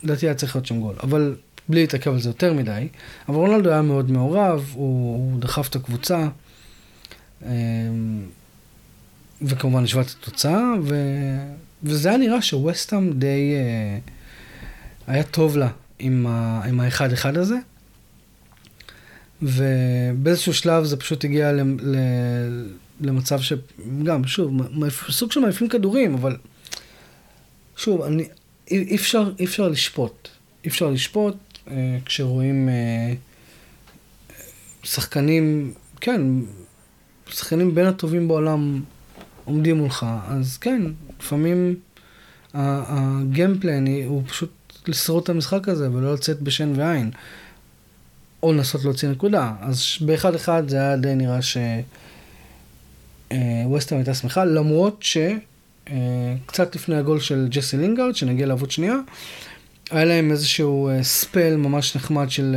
לדעתי היה צריך להיות שם גול, אבל בלי להתעכב על זה יותר מדי, אבל רונלדו היה מאוד מעורב, הוא, הוא דחף את הקבוצה, וכמובן השווה את התוצאה, ו, וזה היה נראה שווסטהאם די היה טוב לה עם, ה, עם האחד אחד הזה, ובאיזשהו שלב זה פשוט הגיע ל... ל למצב שגם, שוב, סוג של מעיפים כדורים, אבל שוב, אני, אי אפשר, אי אפשר לשפוט. אי אפשר לשפוט, אה, כשרואים אה, שחקנים, כן, שחקנים בין הטובים בעולם עומדים מולך, אז כן, לפעמים הגיימפלן הוא פשוט לשרוד את המשחק הזה ולא לצאת בשן ועין, או לנסות להוציא נקודה. אז באחד אחד זה היה די נראה ש... ווסטהאם הייתה שמחה, למרות שקצת לפני הגול של ג'סי לינגארד, שנגיע לעבוד שנייה, היה להם איזשהו ספל ממש נחמד של,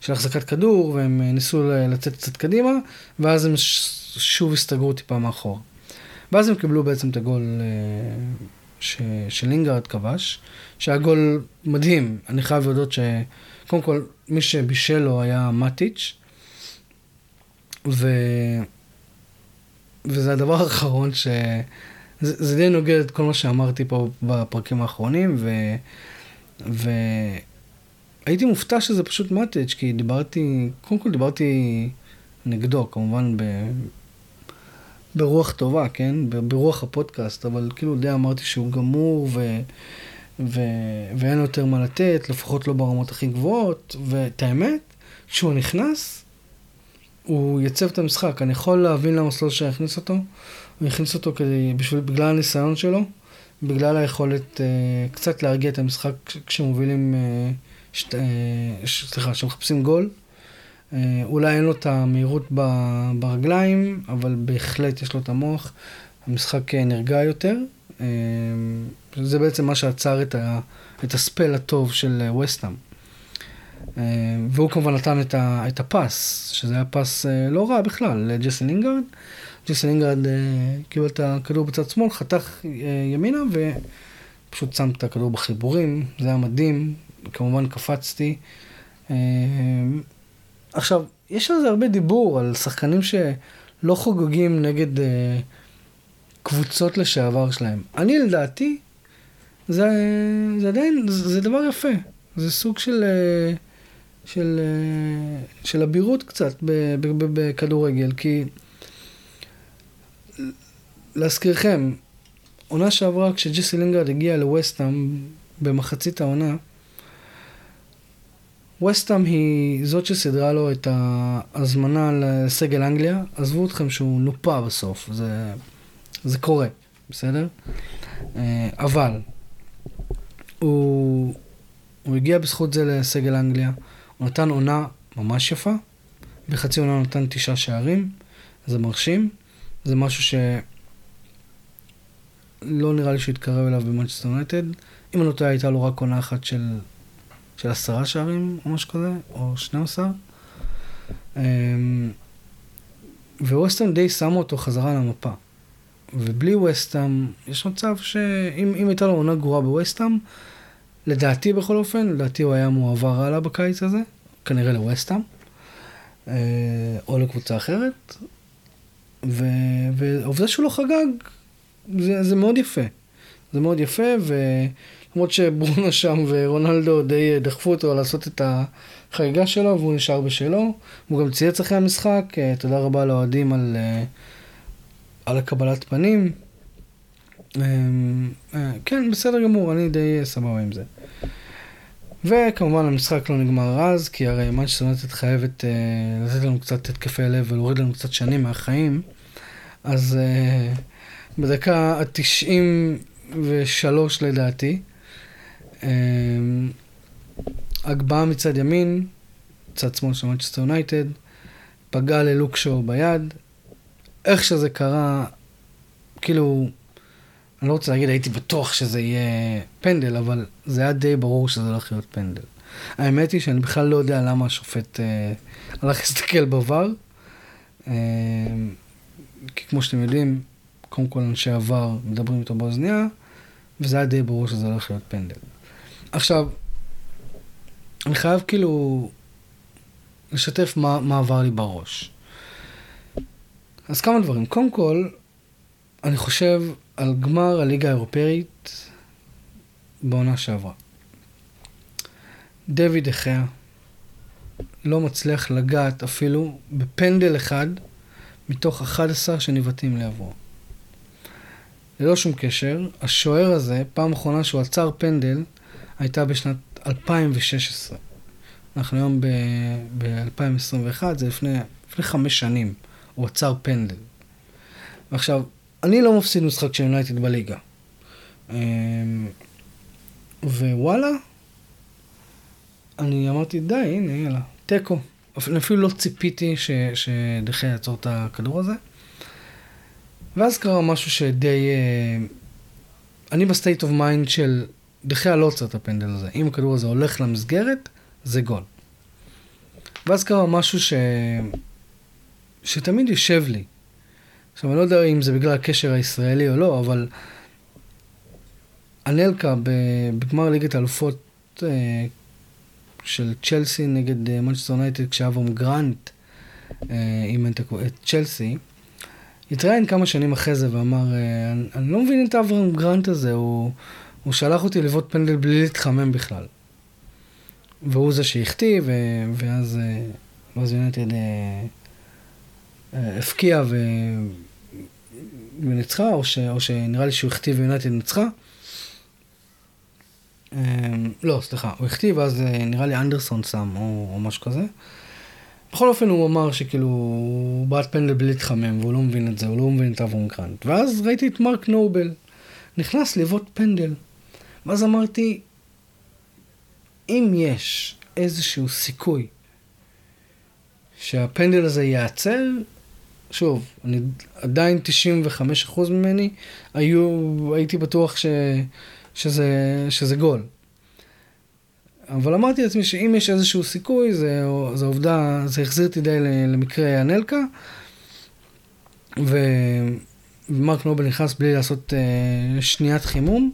של החזקת כדור, והם ניסו לצאת קצת קדימה, ואז הם שוב הסתגרו טיפה מאחור. ואז הם קיבלו בעצם את הגול ש, של לינגארד כבש, שהיה גול מדהים. אני חייב להודות שקודם כל, מי שבישל לו היה מטיץ', ו... וזה הדבר האחרון ש... זה, זה די נוגד את כל מה שאמרתי פה בפרקים האחרונים, ו... ו... הייתי מופתע שזה פשוט מטיץ', כי דיברתי... קודם כל דיברתי נגדו, כמובן ב... ברוח טובה, כן? ברוח הפודקאסט, אבל כאילו די אמרתי שהוא גמור, ו... ו... ואין יותר מה לתת, לפחות לא ברמות הכי גבוהות, ואת האמת, שהוא נכנס... הוא יצב את המשחק, אני יכול להבין למה סולשר יכניס אותו, הוא יכניס אותו כדי, בשביל, בגלל הניסיון שלו, בגלל היכולת אה, קצת להרגיע את המשחק כשמובילים, אה, שת, אה, ש, סליחה, שמחפשים גול, אה, אולי אין לו את המהירות ב, ברגליים, אבל בהחלט יש לו את המוח, המשחק נרגע יותר, אה, זה בעצם מה שעצר את, ה, את הספל הטוב של ווסטהאם. והוא כמובן נתן את, ה, את הפס, שזה היה פס לא רע בכלל, לג'סי לינגארד. ג'סי לינגארד קיבל את הכדור בצד שמאל, חתך ימינה ופשוט שם את הכדור בחיבורים, זה היה מדהים, כמובן קפצתי. עכשיו, יש על זה הרבה דיבור, על שחקנים שלא חוגגים נגד אה, קבוצות לשעבר שלהם. אני לדעתי, זה, זה עדיין, זה, זה דבר יפה. זה סוג של, אה, של, אה, של הבירות קצת בכדורגל, כי להזכירכם, עונה שעברה כשג'סי לינגרד הגיע לווסטהאם במחצית העונה, ווסטהאם היא זאת שסדרה לו את ההזמנה לסגל אנגליה. עזבו אתכם שהוא נופה בסוף, זה, זה קורה, בסדר? אבל הוא, הוא הגיע בזכות זה לסגל אנגליה, הוא נתן עונה ממש יפה, בחצי עונה נתן תשעה שערים, זה מרשים, זה משהו ש... לא נראה לי שהתקרב אליו במנצ'סטר יונייטד. אם אני לא טועה, הייתה לו רק עונה אחת של, של עשרה שערים, או משהו כזה, או שני עשר. וווסטהאם די שמו אותו חזרה למפה. ובלי ווסטהאם, יש מצב שאם הייתה לו עונה גרועה בווסטהאם, לדעתי בכל אופן, לדעתי הוא היה מועבר הלאה בקיץ הזה, כנראה לווסטהאם, או לקבוצה אחרת. והעובדה שהוא לא חגג, זה, זה מאוד יפה. זה מאוד יפה, ולמרות שברונו שם ורונלדו די דחפו אותו לעשות את החגיגה שלו, והוא נשאר בשלו. הוא גם צייץ אחרי המשחק, תודה רבה לאוהדים על, על הקבלת פנים. כן, בסדר גמור, אני די סבבה עם זה. וכמובן המשחק לא נגמר אז, כי הרי מנצ'סטר יונייטד חייבת לתת לנו קצת התקפי לב ולהוריד לנו קצת שנים מהחיים. אז... בדקה ה-תשעים ושלוש לדעתי, הגבהה מצד ימין, צד שמאל של מנצ'סטר יונייטד, פגע ללוק שואו ביד. איך שזה קרה, כאילו, אני לא רוצה להגיד, הייתי בטוח שזה יהיה פנדל, אבל זה היה די ברור שזה הולך להיות פנדל. האמת היא שאני בכלל לא יודע למה השופט אה, הלך להסתכל בוואר, אה, כי כמו שאתם יודעים, קודם כל אנשי עבר מדברים איתו באוזניה, וזה היה די ברור שזה הולך להיות פנדל. עכשיו, אני חייב כאילו לשתף מה, מה עבר לי בראש. אז כמה דברים. קודם כל, אני חושב על גמר הליגה האירופאית בעונה שעברה. דויד דחיה לא מצליח לגעת אפילו בפנדל אחד מתוך אחד עשר שניבטים לעברו. ללא שום קשר, השוער הזה, פעם אחרונה שהוא עצר פנדל, הייתה בשנת אלפיים ושש עשרה. אנחנו היום ב-אלפיים עשרים ואחת, זה לפני, לפני חמש שנים, הוא עצר פנדל. ועכשיו, אני לא מפסיד משחק של יונייטד בליגה. ווואלה, אני אמרתי, די, הנה, יאללה, טקו. אפילו לא ציפיתי ש, שדחי יעצור את הכדור הזה. ואז קרה משהו שדי... אני בסטייט אוף מיינד של דחיה לא הוצא את הפנדל הזה. אם הכדור הזה הולך למסגרת, זה גול. ואז קרה משהו ש... שתמיד יושב לי. עכשיו, אני לא יודע אם זה בגלל הקשר הישראלי או לא, אבל... הנלקה בגמר ליגת האלופות של צ'לסי נגד מנצ'סטר יונייטד, כשאברהם גרנט אימן את צ'לסי, התראיין כמה שנים אחרי זה ואמר, אני לא מבין את אברהם גרנט הזה, הוא, הוא שלח אותי לבעוט פנדל בלי להתחמם בכלל. והוא זה שהכתיב, ואז, ואז יונייטד הפקיע ו, וניצחה, או, ש, או שנראה לי שהוא הכתיב ויונייטד ניצחה. לא, סליחה, הוא הכתיב, ואז נראה לי אנדרסון שם, או, או משהו כזה. בכל אופן הוא אמר שכאילו הוא בעט פנדל בלי להתחמם, והוא לא מבין את זה, הוא לא מבין את אברהם גרנט. ואז ראיתי את מרק נובל, נכנס לבעוט פנדל. ואז אמרתי, אם יש איזשהו סיכוי שהפנדל הזה ייעצר, שוב, אני עדיין תשעים וחמישה אחוז ממני, היו, הייתי בטוח ש, שזה, שזה גול. אבל אמרתי לעצמי שאם יש איזשהו סיכוי, זה, זה עובדה, זה החזירתי די למקרה הנלקה, ו... ומרק נובל נכנס בלי לעשות אה, שניית חימום.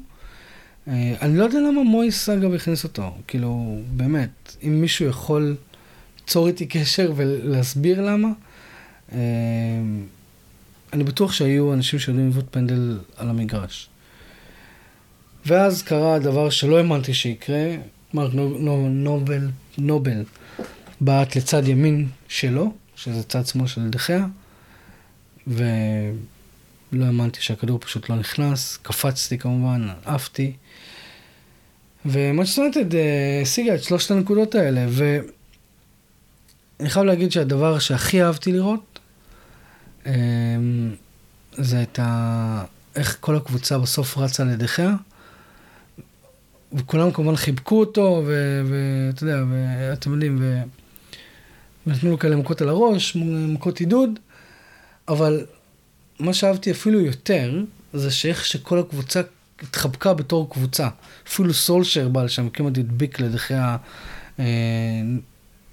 אה, אני לא יודע למה מויס אגב הכניס אותו, כאילו, באמת, אם מישהו יכול ליצור איתי קשר ולהסביר למה. אני בטוח שהיו אנשים שיודעים לבנות פנדל על המגרש. ואז קרה הדבר שלא האמנתי שיקרה, מרק נובל, נובל בעת לצד ימין שלו, שזה צד שמאל של דחיה, ולא האמנתי שהכדור פשוט לא נכנס, קפצתי כמובן, עפתי, ומנצ'סטר יונייטד השיגה את שלושת הנקודות האלה, ואני חייב להגיד שהדבר שהכי אהבתי לראות, זה את ה... איך כל הקבוצה בסוף רצה לדחיה, וכולם כמובן חיבקו אותו, ואתה יודע, ואתם יודעים, ונתנו לו כאלה מכות על הראש, מכות עידוד, אבל מה שאהבתי אפילו יותר, זה שאיך שכל הקבוצה התחבקה בתור קבוצה. אפילו סולשר בא לשם, כמעט ידביק לדחי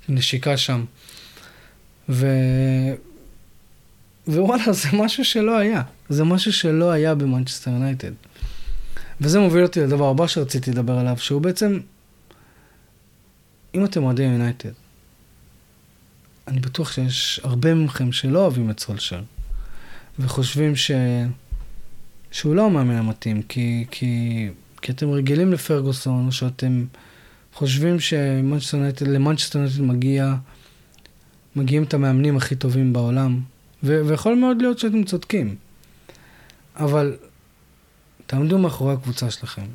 הנשיקה שם. ו... ווואלה, זה משהו שלא היה. זה משהו שלא היה במנצ'סטר יונייטד. וזה מוביל אותי לדבר הבא שרציתי לדבר עליו, שהוא בעצם, אם אתם אוהדים יונייטד, אני בטוח שיש הרבה מכם שלא אוהבים את סולשר, וחושבים ש... שהוא לא מאמן המתאים, כי, כי, כי אתם רגילים לפרגוסון, או שאתם חושבים שמנצ'סטר יונייטד, למנצ'סטר יונייטד מגיע, מגיעים את המאמנים הכי טובים בעולם, ו- ויכול מאוד להיות שאתם צודקים, אבל תעמדו מאחורי הקבוצה שלכם.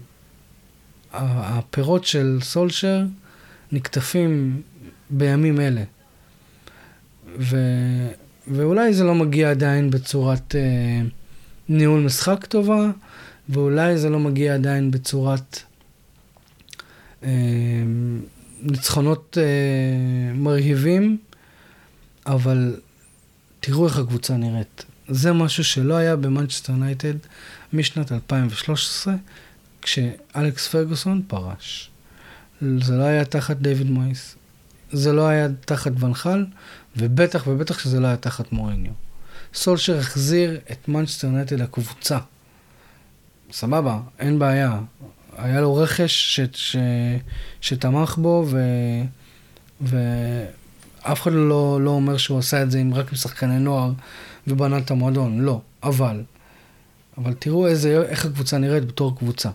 הפירות של סולשר נקטפים בימים אלה. ו... ואולי זה לא מגיע עדיין בצורת אה, ניהול משחק טובה, ואולי זה לא מגיע עדיין בצורת אה, ניצחונות אה, מרהיבים, אבל תראו איך הקבוצה נראית. זה משהו שלא היה במנצ'סטר יונייטד משנת אלפיים ושלוש עשרה, כשאלכס פרגוסון פרש. זה לא היה תחת דיוויד מויס, זה לא היה תחת ונחל, ובטח ובטח שזה לא היה תחת מוריניו. סולשר החזיר את מנצ'סטר יונייטד לקבוצה. סבבה, אין בעיה. היה לו רכש ש- ש- שתמך בו, ו- ואף אחד לא, לא אומר שהוא עשה את זה עם רק משחקני נוער, ובנה את המועדון, לא, אבל, אבל תראו איזה, איך הקבוצה נראית בתור קבוצה.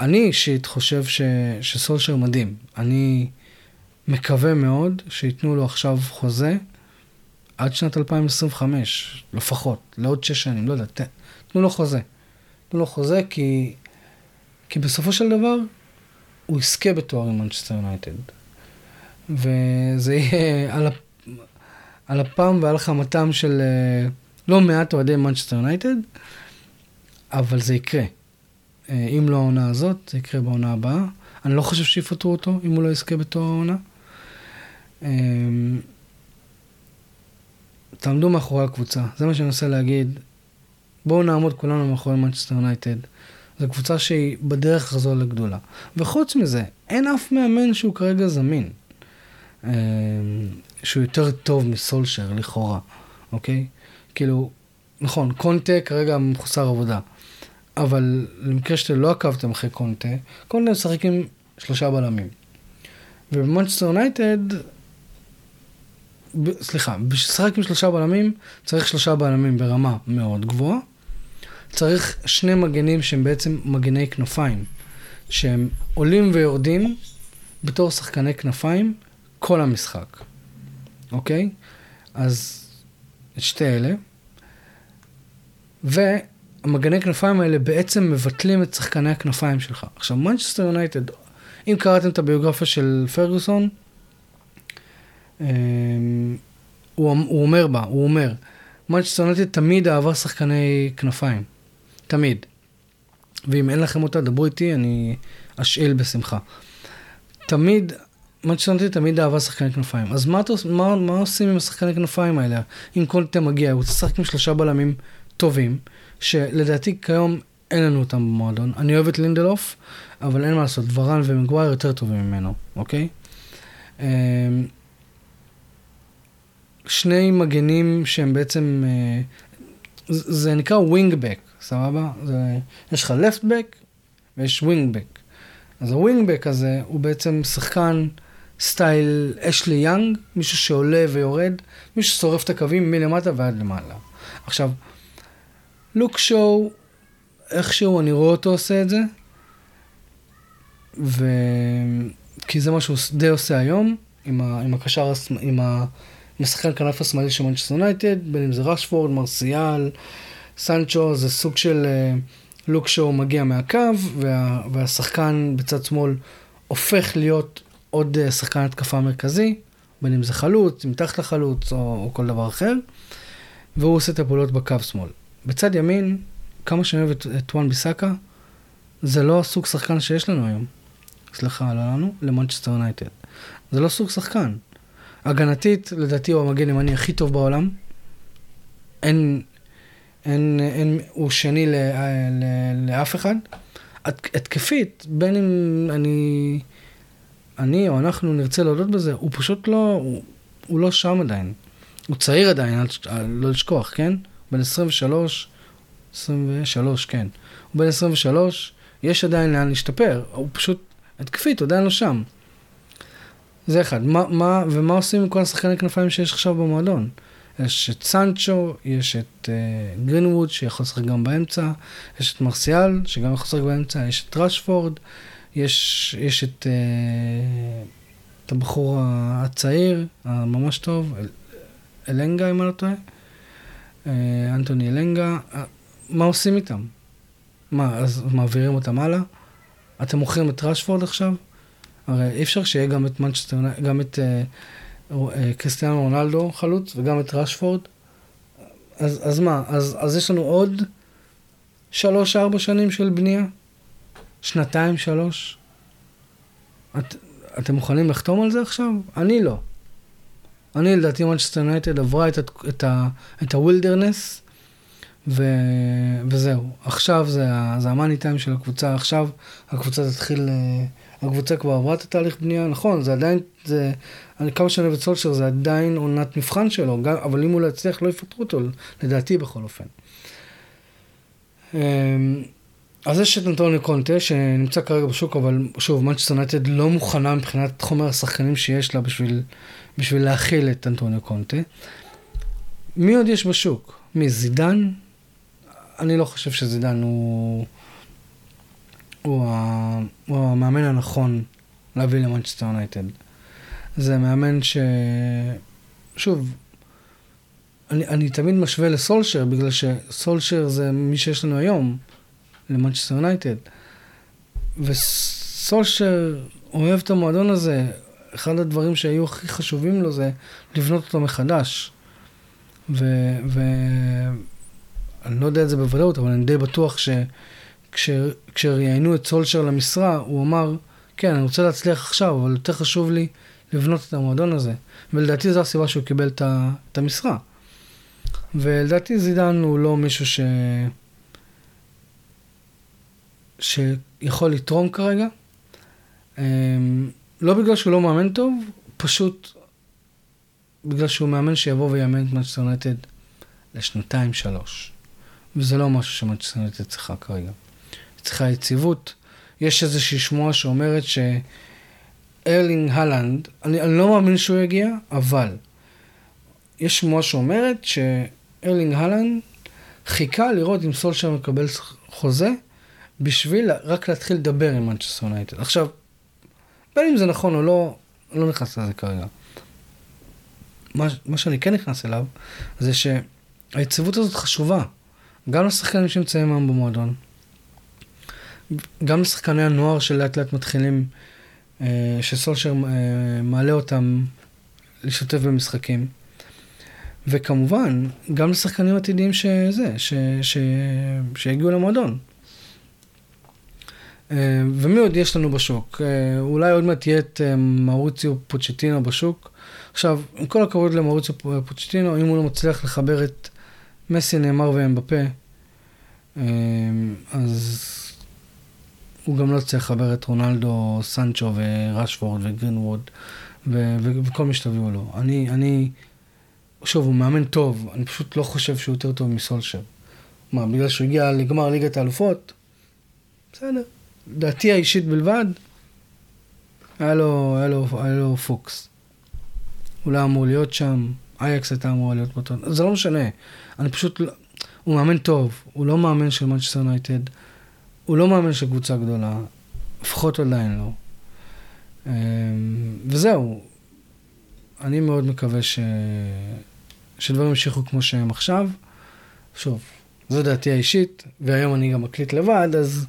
אני אישית חושב ש, שסולשר מדהים, אני מקווה מאוד שיתנו לו עכשיו חוזה, עד שנת אלפיים עשרים וחמש, לפחות, לעוד שש שנים, לא יודע, ת, תנו לו חוזה, תנו לו חוזה כי, כי בסופו של דבר, הוא יזכה בתואר עם מנצ'סטר יונייטד, וזה יהיה על הפ... על הפעם ועל חמתם של לא מעט אוהדי מנצ'סטר יונייטד, אבל זה יקרה. אם לא העונה הזאת, זה יקרה בעונה הבאה. אני לא חושב שיפטרו אותו, אם הוא לא יזכה בתואר העונה. תעמדו מאחורי הקבוצה, זה מה שאני רוצה להגיד. בואו נעמוד כולנו מאחורי מנצ'סטר יונייטד. זו קבוצה שהיא בדרך הזו לגדולה. וחוץ מזה, אין אף מאמן שהוא כרגע זמין. שהוא יותר טוב מסולשר, לכאורה, אוקיי? כאילו, נכון, קונטה כרגע מחוסר עבודה, אבל למקרה שאתם לא עקבתם אחרי קונטה, קונטה משחק עם שלושה בלמים. ובמנצ'סטר יונייטד, ב- סליחה, בשחק עם שלושה בלמים, צריך שלושה בלמים ברמה מאוד גבוהה, צריך שני מגנים שהם בעצם מגני כנפיים, שהם עולים ויורדים בתור שחקני כנפיים, כל המשחק. אוקיי? אז את שתי אלה. והמגני כנפיים האלה בעצם מבטלים את שחקני הכנפיים שלך. עכשיו, מנצ'סטר יונייטד, אם קראתם את הביוגרפיה של פרגוסון, הוא, הוא אומר בה, הוא אומר, מנצ'סטר יונייטד תמיד אהבה שחקני כנפיים. תמיד. ואם אין לכם אותה, דברו איתי, אני אשאל בשמחה. תמיד... מנצ'סטר יונייטד תמיד אהבה שחקני כנפיים. אז מה, מה, מה עושים עם השחקני כנפיים האלה? אם קונטה מגיע, הוא שחק עם שלושה בלמים טובים, שלדעתי כיום אין לנו אותם במועדון. אני אוהב את לינדלוף, אבל אין מה לעשות. ורן ומגווייר יותר טובים ממנו, אוקיי? שני מגנים שהם בעצם, זה נקרא ווינגבק, סבבה? זה, יש לך לפטבק ויש ווינגבק. אז הווינגבק הזה הוא בעצם שחקן סטייל אשלי יאנג, מישהו שעולה ויורד, מישהו ששורף את הקווים מלמטה ועד למעלה. עכשיו, לוק שואו, איכשהו אני רואה אותו עושה את זה, ו... כי זה מה שהוא די עושה היום, עם, ה... עם הקשר, עם השחקן כנף השמאלי של מנצ'סטר יונייטד, בין אם זה רשפורד, מרסיאל, סנצ'ו, זה סוג של לוק שואו מגיע מהקו, וה... והשחקן בצד שמאל הופך להיות עוד שחקן התקפה מרכזי, בין אם זה חלוץ, אם תחת לחלוץ, או, או כל דבר אחר, והוא עושה את הפעולות בקו שמאל. בצד ימין, כמה שאני אוהב את טואן ביסאקה, זה לא סוג שחקן שיש לנו היום. סליחה, לא לנו, למנצ'סטר יונייטד. זה לא סוג שחקן. הגנתית, לדעתי, הוא המגן ימני הכי טוב בעולם. אין, אין, אין, הוא שני ל, ל, לאף אחד. התקפית, בין אם אני... אני או אנחנו נרצה להודות בזה, הוא פשוט לא, הוא, הוא לא שם עדיין. הוא צעיר עדיין, לא לשכוח, כן? בין עשרים ושלוש, עשרים ושלוש, כן. הוא בין עשרים ושלוש, יש עדיין לאן להשתפר, הוא פשוט, התקפית, הוא עדיין לא שם. זה אחד. מה, מה, ומה עושים עם כל השחקני כנפיים שיש עכשיו במועדון? יש את סנצ'ו, יש את uh, גרינווד, שיכול לשחק גם באמצע, יש את מרסיאל, שגם יכול לשחק באמצע, יש את רשפורד, יש, יש את, את הבחור הצעיר, הממש טוב, אל, אלנגה, אם אני לא טועה, אנטוני אלנגה. מה עושים איתם? מה, אז מעבירים אותם הלאה? אתם מוכרים את רשפורד עכשיו? הרי אי אפשר שיהיה גם את מנצ'סטר, גם את קריסטיאנו רונלדו חלוץ, וגם את רשפורד. אז, אז מה? אז, אז יש לנו עוד שלוש, ארבע שנים של בנייה? שנתיים, שלוש. את, אתם מוכנים לחתום על זה עכשיו? אני לא. אני, לדעתי, מנצ'סטר יונייטד עברה את, את, את הווילדרנס, ו, וזהו. עכשיו זה, זה המאני טיים של הקבוצה. עכשיו הקבוצה תתחיל, הקבוצה כבר עברה את התהליך בנייה. נכון, זה עדיין, זה, אני, כמה שאני וצולשר, זה עדיין עונת מבחן שלו, גם, אבל אם הוא לא יצליח, לא יפטרו אותו, לדעתי, בכל אופן. אז יש את אנטוניו קונטה, שנמצא כרגע בשוק, אבל שוב, מנצ'סטר יונייטד לא מוכנה מבחינת חומר השחקנים שיש לה בשביל, בשביל להכיל את אנטוניו קונטה. מי עוד יש בשוק? מי, זידן? אני לא חושב שזידן הוא, הוא, ה, הוא המאמן הנכון להביא למנצ'סטר יונייטד. זה מאמן ש... שוב, אני, אני תמיד משווה לסולשר, בגלל שסולשר זה מי שיש לנו היום. למנצ'סטר יונייטד, וסולשר אוהב את המועדון הזה. אחד הדברים שהיו הכי חשובים לו זה לבנות אותו מחדש, ואני לא יודע את זה בוודאות, אבל אני די בטוח שכשראיינו את סולשר למשרה, הוא אמר, כן, אני רוצה להצליח עכשיו, אבל יותר חשוב לי לבנות את המועדון הזה, ולדעתי זו הסיבה שהוא קיבל את המשרה. ולדעתי זידן הוא לא מישהו ש... שיכול לתרום כרגע, לא בגלל שהוא לא מאמן טוב, פשוט בגלל שהוא מאמן שיבוא ויאמן את מנצ'סטר יונייטד לשנתיים שלוש, וזה לא משהו שמנצ'סטר יונייטד צריכה כרגע. צריכה יציבות. יש איזושהי שמועה שאומרת שארלינג הלנד, אני, אני לא מאמין שהוא יגיע, אבל יש שמועה שאומרת שארלינג הלנד חיכה לראות אם סולשר מקבל חוזה, בשביל רק להתחיל לדבר עם מנצ'סטר יונייטד. עכשיו, בין אם זה נכון או לא, לא נכנס לזה כרגע. מה, מה שאני כן נכנס אליו, זה שהיציבות הזאת חשובה, גם לשחקנים שנמצאים היום במועדון, גם לשחקני הנוער שלאט לאט מתחילים, אה, שסולשר אה, מעלה אותם לשתף במשחקים, וכמובן, גם לשחקנים עתידיים שזה, ש, ש, שהגיעו למועדון. ומי עוד יש לנו בשוק? אולי עוד מעט יהיה את מאוריציו פוצ'טינו בשוק. עכשיו, עם כל הכבוד למאוריציו פוצ'טינו, אם הוא לא מצליח לחבר את מסי, נאמר ואמבפה, אז הוא גם לא צריך לחבר את רונלדו, סנצ'ו ורשפורד וגרינווד ו- ו- וכל מי שתביאו לו. אני, אני, שוב, הוא מאמן טוב, אני פשוט לא חושב שהוא יותר טוב מסולשר. מה, בגלל שהוא הגיע לגמר ליגת האלופות? בסדר. דעתי האישית בלבד, היה לו, היה לו, היה לו פוקס. הוא לא אמור להיות שם, אייקס הייתה אמורה להיות בוטון. זה לא משנה. אני פשוט, הוא מאמן טוב, הוא לא מאמן של מנצ'סטר יונייטד, הוא לא מאמן של קבוצה גדולה, לפחות עדיין לא. וזהו. אני מאוד מקווה ש... שדברים ימשיכו כמו שהם עכשיו. שוב, זו דעתי האישית, והיום אני גם מקליט לבד, אז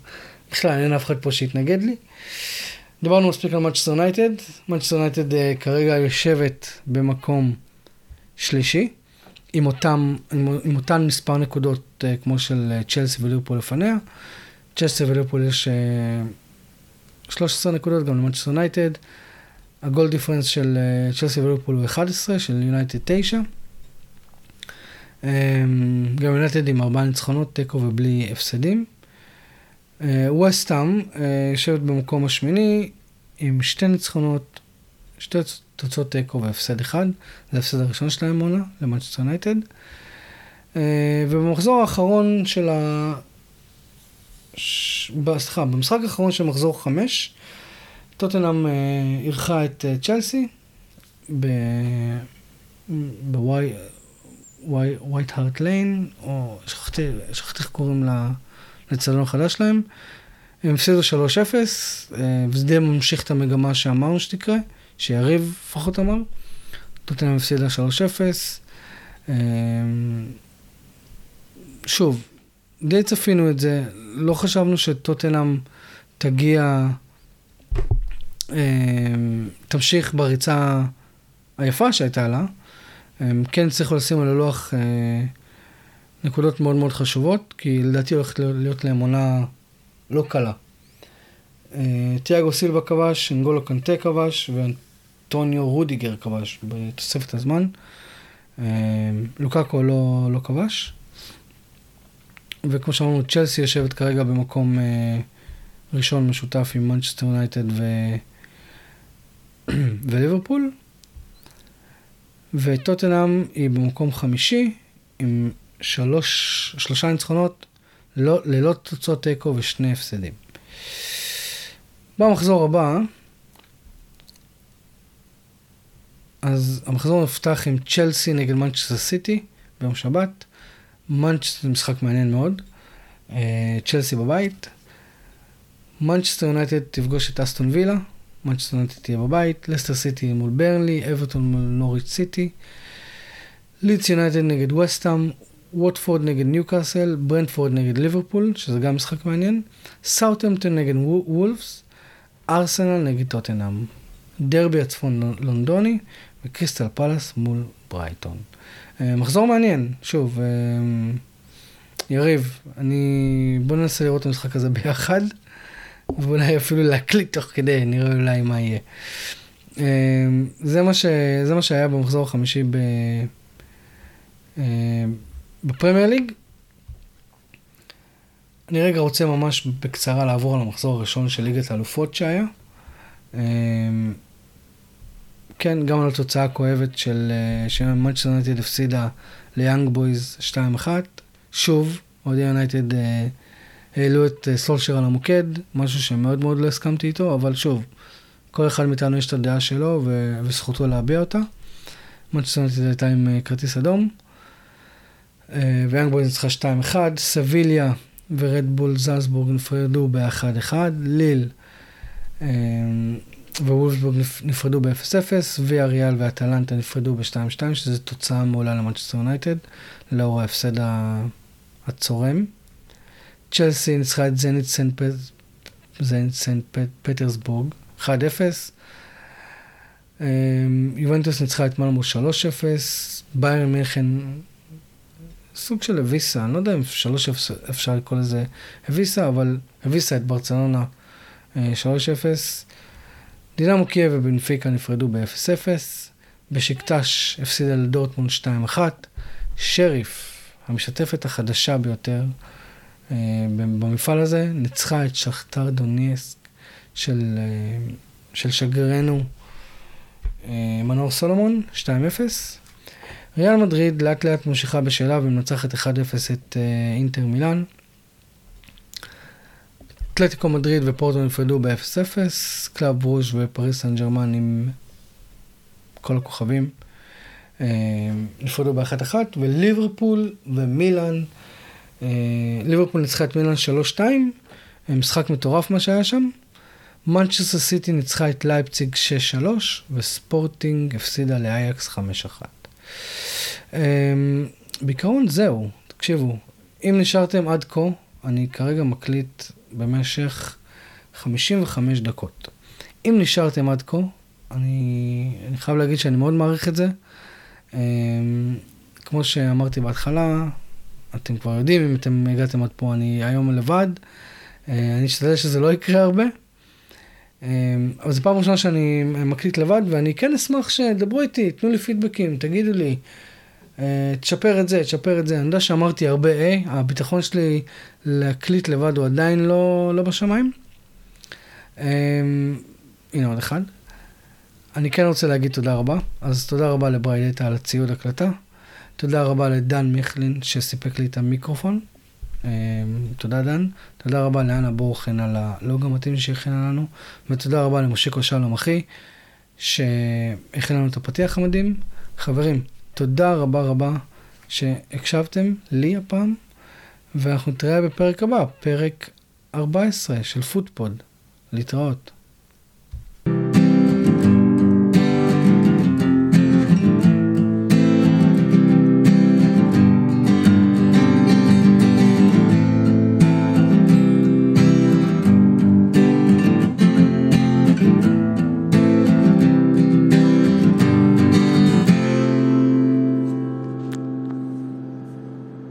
בכלל, אין אף אחד פה שהתנגד לי. דיברנו מספיק על מנצ'סטר יונייטד. מנצ'סטר יונייטד uh, כרגע יושבת במקום שלישי, עם, אותם, עם, עם אותן מספר נקודות uh, כמו של uh, צ'לסי וליברפול לפניה. צ'לסי וליברפול יש uh, שלוש עשרה נקודות גם למנצ'סטר יונייטד. הגול דיפרנס של uh, צ'לסי וליברפול הוא אחת עשרה, של יונייטד תשע. Um, גם יונייטד עם ארבעה ניצחונות, תיקו ובלי הפסדים. ווסט האם יושבת במקום השמיני עם שתי ניצחונות, שתי תוצאות תיקו והפסד אחד. זה ההפסד הראשון שלהם עונה למנצ'סטר יונייטד. Uh, ובמחזור האחרון של ה... ש... סליחה, במשחק האחרון של מחזור חמש, טוטנהאם uh, אירחה את uh, צ'לסי ב... בווי... ווי... ווייט הארט ליין, או שכחתי, שכחתי קוראים לה... לצלון החדש להם, הם הפסידו שלוש אפס, וזה די ממשיך את המגמה שאמרנו שתקרה, שיריב פחות אמר, טוטנהאם הפסידה שלוש אפס, שוב, די צפינו את זה, לא חשבנו שטוטנהאם תגיע, תמשיך בריצה היפה שהייתה לה, הם כן צריכו לשים על הלוח נקודות מאוד מאוד חשובות, כי לדעתי הולכת להיות להם עונה לא קלה. תיאגו סילבה כבש, אנגולו קנטה כבש, ואנטוניו רודיגר כבש בתוספת הזמן. לוקאקו לא, לא כבש. וכמו שאמרנו, צ'לסי יושבת כרגע במקום ראשון משותף עם מנצ'סטר יונייטד ו... וליברפול. וטוטנהאם היא במקום חמישי, עם... שלוש, שלושה ניצחונות, לא, ללא תוצאות תיקו ושני הפסדים. במחזור הבא, אז המחזור נפתח עם צ'לסי נגד מנצ'סטר סיטי, ביום שבת. מנצ'סטר משחק מעניין מאוד. צ'לסי בבית. מנצ'סטר יונייטד תפגוש את אסטון וילה. מנצ'סטר יונייטד תהיה בבית. לסטר סיטי מול ברנלי. אברטון מול נוריץ' סיטי. לידס יונייטד נגד ווסטהאם, ווטפורד נגד ניוקאסל, ברנטפורד נגד ליברפול, שזה גם משחק מעניין, סאות'המפטון נגד וולפס, ארסנל נגד טוטנהאם, דרבי הצפון לונדוני, וקריסטל פלאס מול ברייטון. מחזור מעניין, שוב, יריב, אני... בוא ננסה לראות את המשחק הזה ביחד, ואולי אפילו להקליט תוך כדי, נראה אולי מה יהיה. זה מה ש... זה מה שהיה במחזור החמישי ב... בפרמייר ליג. אני רגע רוצה ממש בקצרה לעבור על המחזור הראשון של ליגת האלופות שהיה. כן, גם על התוצאה הכואבת של מנצ'סטר יונייטד הפסידה ליאנג בויז שתיים אחת. שוב, עוד יונייטד העלו את סולשר על המוקד, משהו שמאוד מאוד לא הסכמתי איתו, אבל שוב, כל אחד מאיתנו יש את הדעה שלו וזכותו להביע אותה. מנצ'סטר יונייטד הייתה עם כרטיס אדום. ויאנג בויז ניצחה שתיים אחת, סביליה ורדבול זלצבורג נפרדו ב-אחת אחת, ליל ווולפסבורג נפרדו ב-אפס אפס, ויאריאל ואטלנטה נפרדו ב-שתיים שתיים, שזו תוצאה מעולה למנצ'סטר יונייטד, לאור ההפסד הצורם. צ'לסי ניצחה את זנית סנט פטרסבורג אחת אפס, יובנטוס ניצחה את מלמו שלוש אפס, ביירן מינכן סוג של הביסה, אני לא יודע אם שלוש אפשר לקרוא לזה הביסה, אבל הביסה את ברצלונה שלוש אפס. דינמו קייב ובנפיקה נפרדו ב-אפס אפס, בשקטש הפסידה לדורטמונד שתיים אחת, שריף, המשתפת החדשה ביותר במפעל הזה, ניצחה את שכתר דונייסק של, של שגרנו מנור סולומון שתיים אפס, ריאל מדריד לאט לאט ממשיכה בשאלה ומנצחת אחת אפס את אה, אינטר מילאן. אתלטיקו מדריד ופורטו נפרדו ב-אפס אפס, קלאב ברוז' ופריס סן ג'רמן עם כל הכוכבים נפרדו באחת אחת, וליברפול ומילאן, ליברפול ניצחה את מילאן שלוש שתיים, משחק מטורף מה שהיה שם. מנצ'סטר סיטי ניצחה את לייפציג שש שלוש, וספורטינג הפסידה לאייקס חמש אחת. בעיקרון זהו, תקשיבו, אם נשארתם עד כה, אני כרגע מקליט במשך חמישים וחמש דקות. אם נשארתם עד כה, אני, אני חייב להגיד שאני מאוד מעריך את זה. כמו שאמרתי בהתחלה, אתם כבר יודעים, אם אתם הגעתם עד פה, אני היום לבד, אני אשתדל שזה לא יקרה הרבה, אבל זו פעם ראשונה שאני מקליט לבד, ואני כן אשמח שדברו איתי, תנו לי פידבקים, תגידו לי, תשפר את זה, תשפר את זה. אני יודע שאמרתי הרבה, אה, הביטחון שלי להקליט לבד הוא עדיין לא, לא בשמיים. הנה עוד אחד. אני כן רוצה להגיד תודה רבה, אז תודה רבה לבריידטה על הציוד הקלטה, תודה רבה לדן מיכלין שסיפק לי את המיקרופון, תודה דן, תודה רבה לאנה בורחן על הלוג המתאים שהכינה לנו, ותודה רבה למושיקו שלום אחי, שהכין לנו את הפתיח המדהים. חברים, תודה רבה רבה שהקשבתם לי הפעם, ואנחנו נתראה בפרק הבא, פרק ארבע עשרה של פוטפוד, להתראות.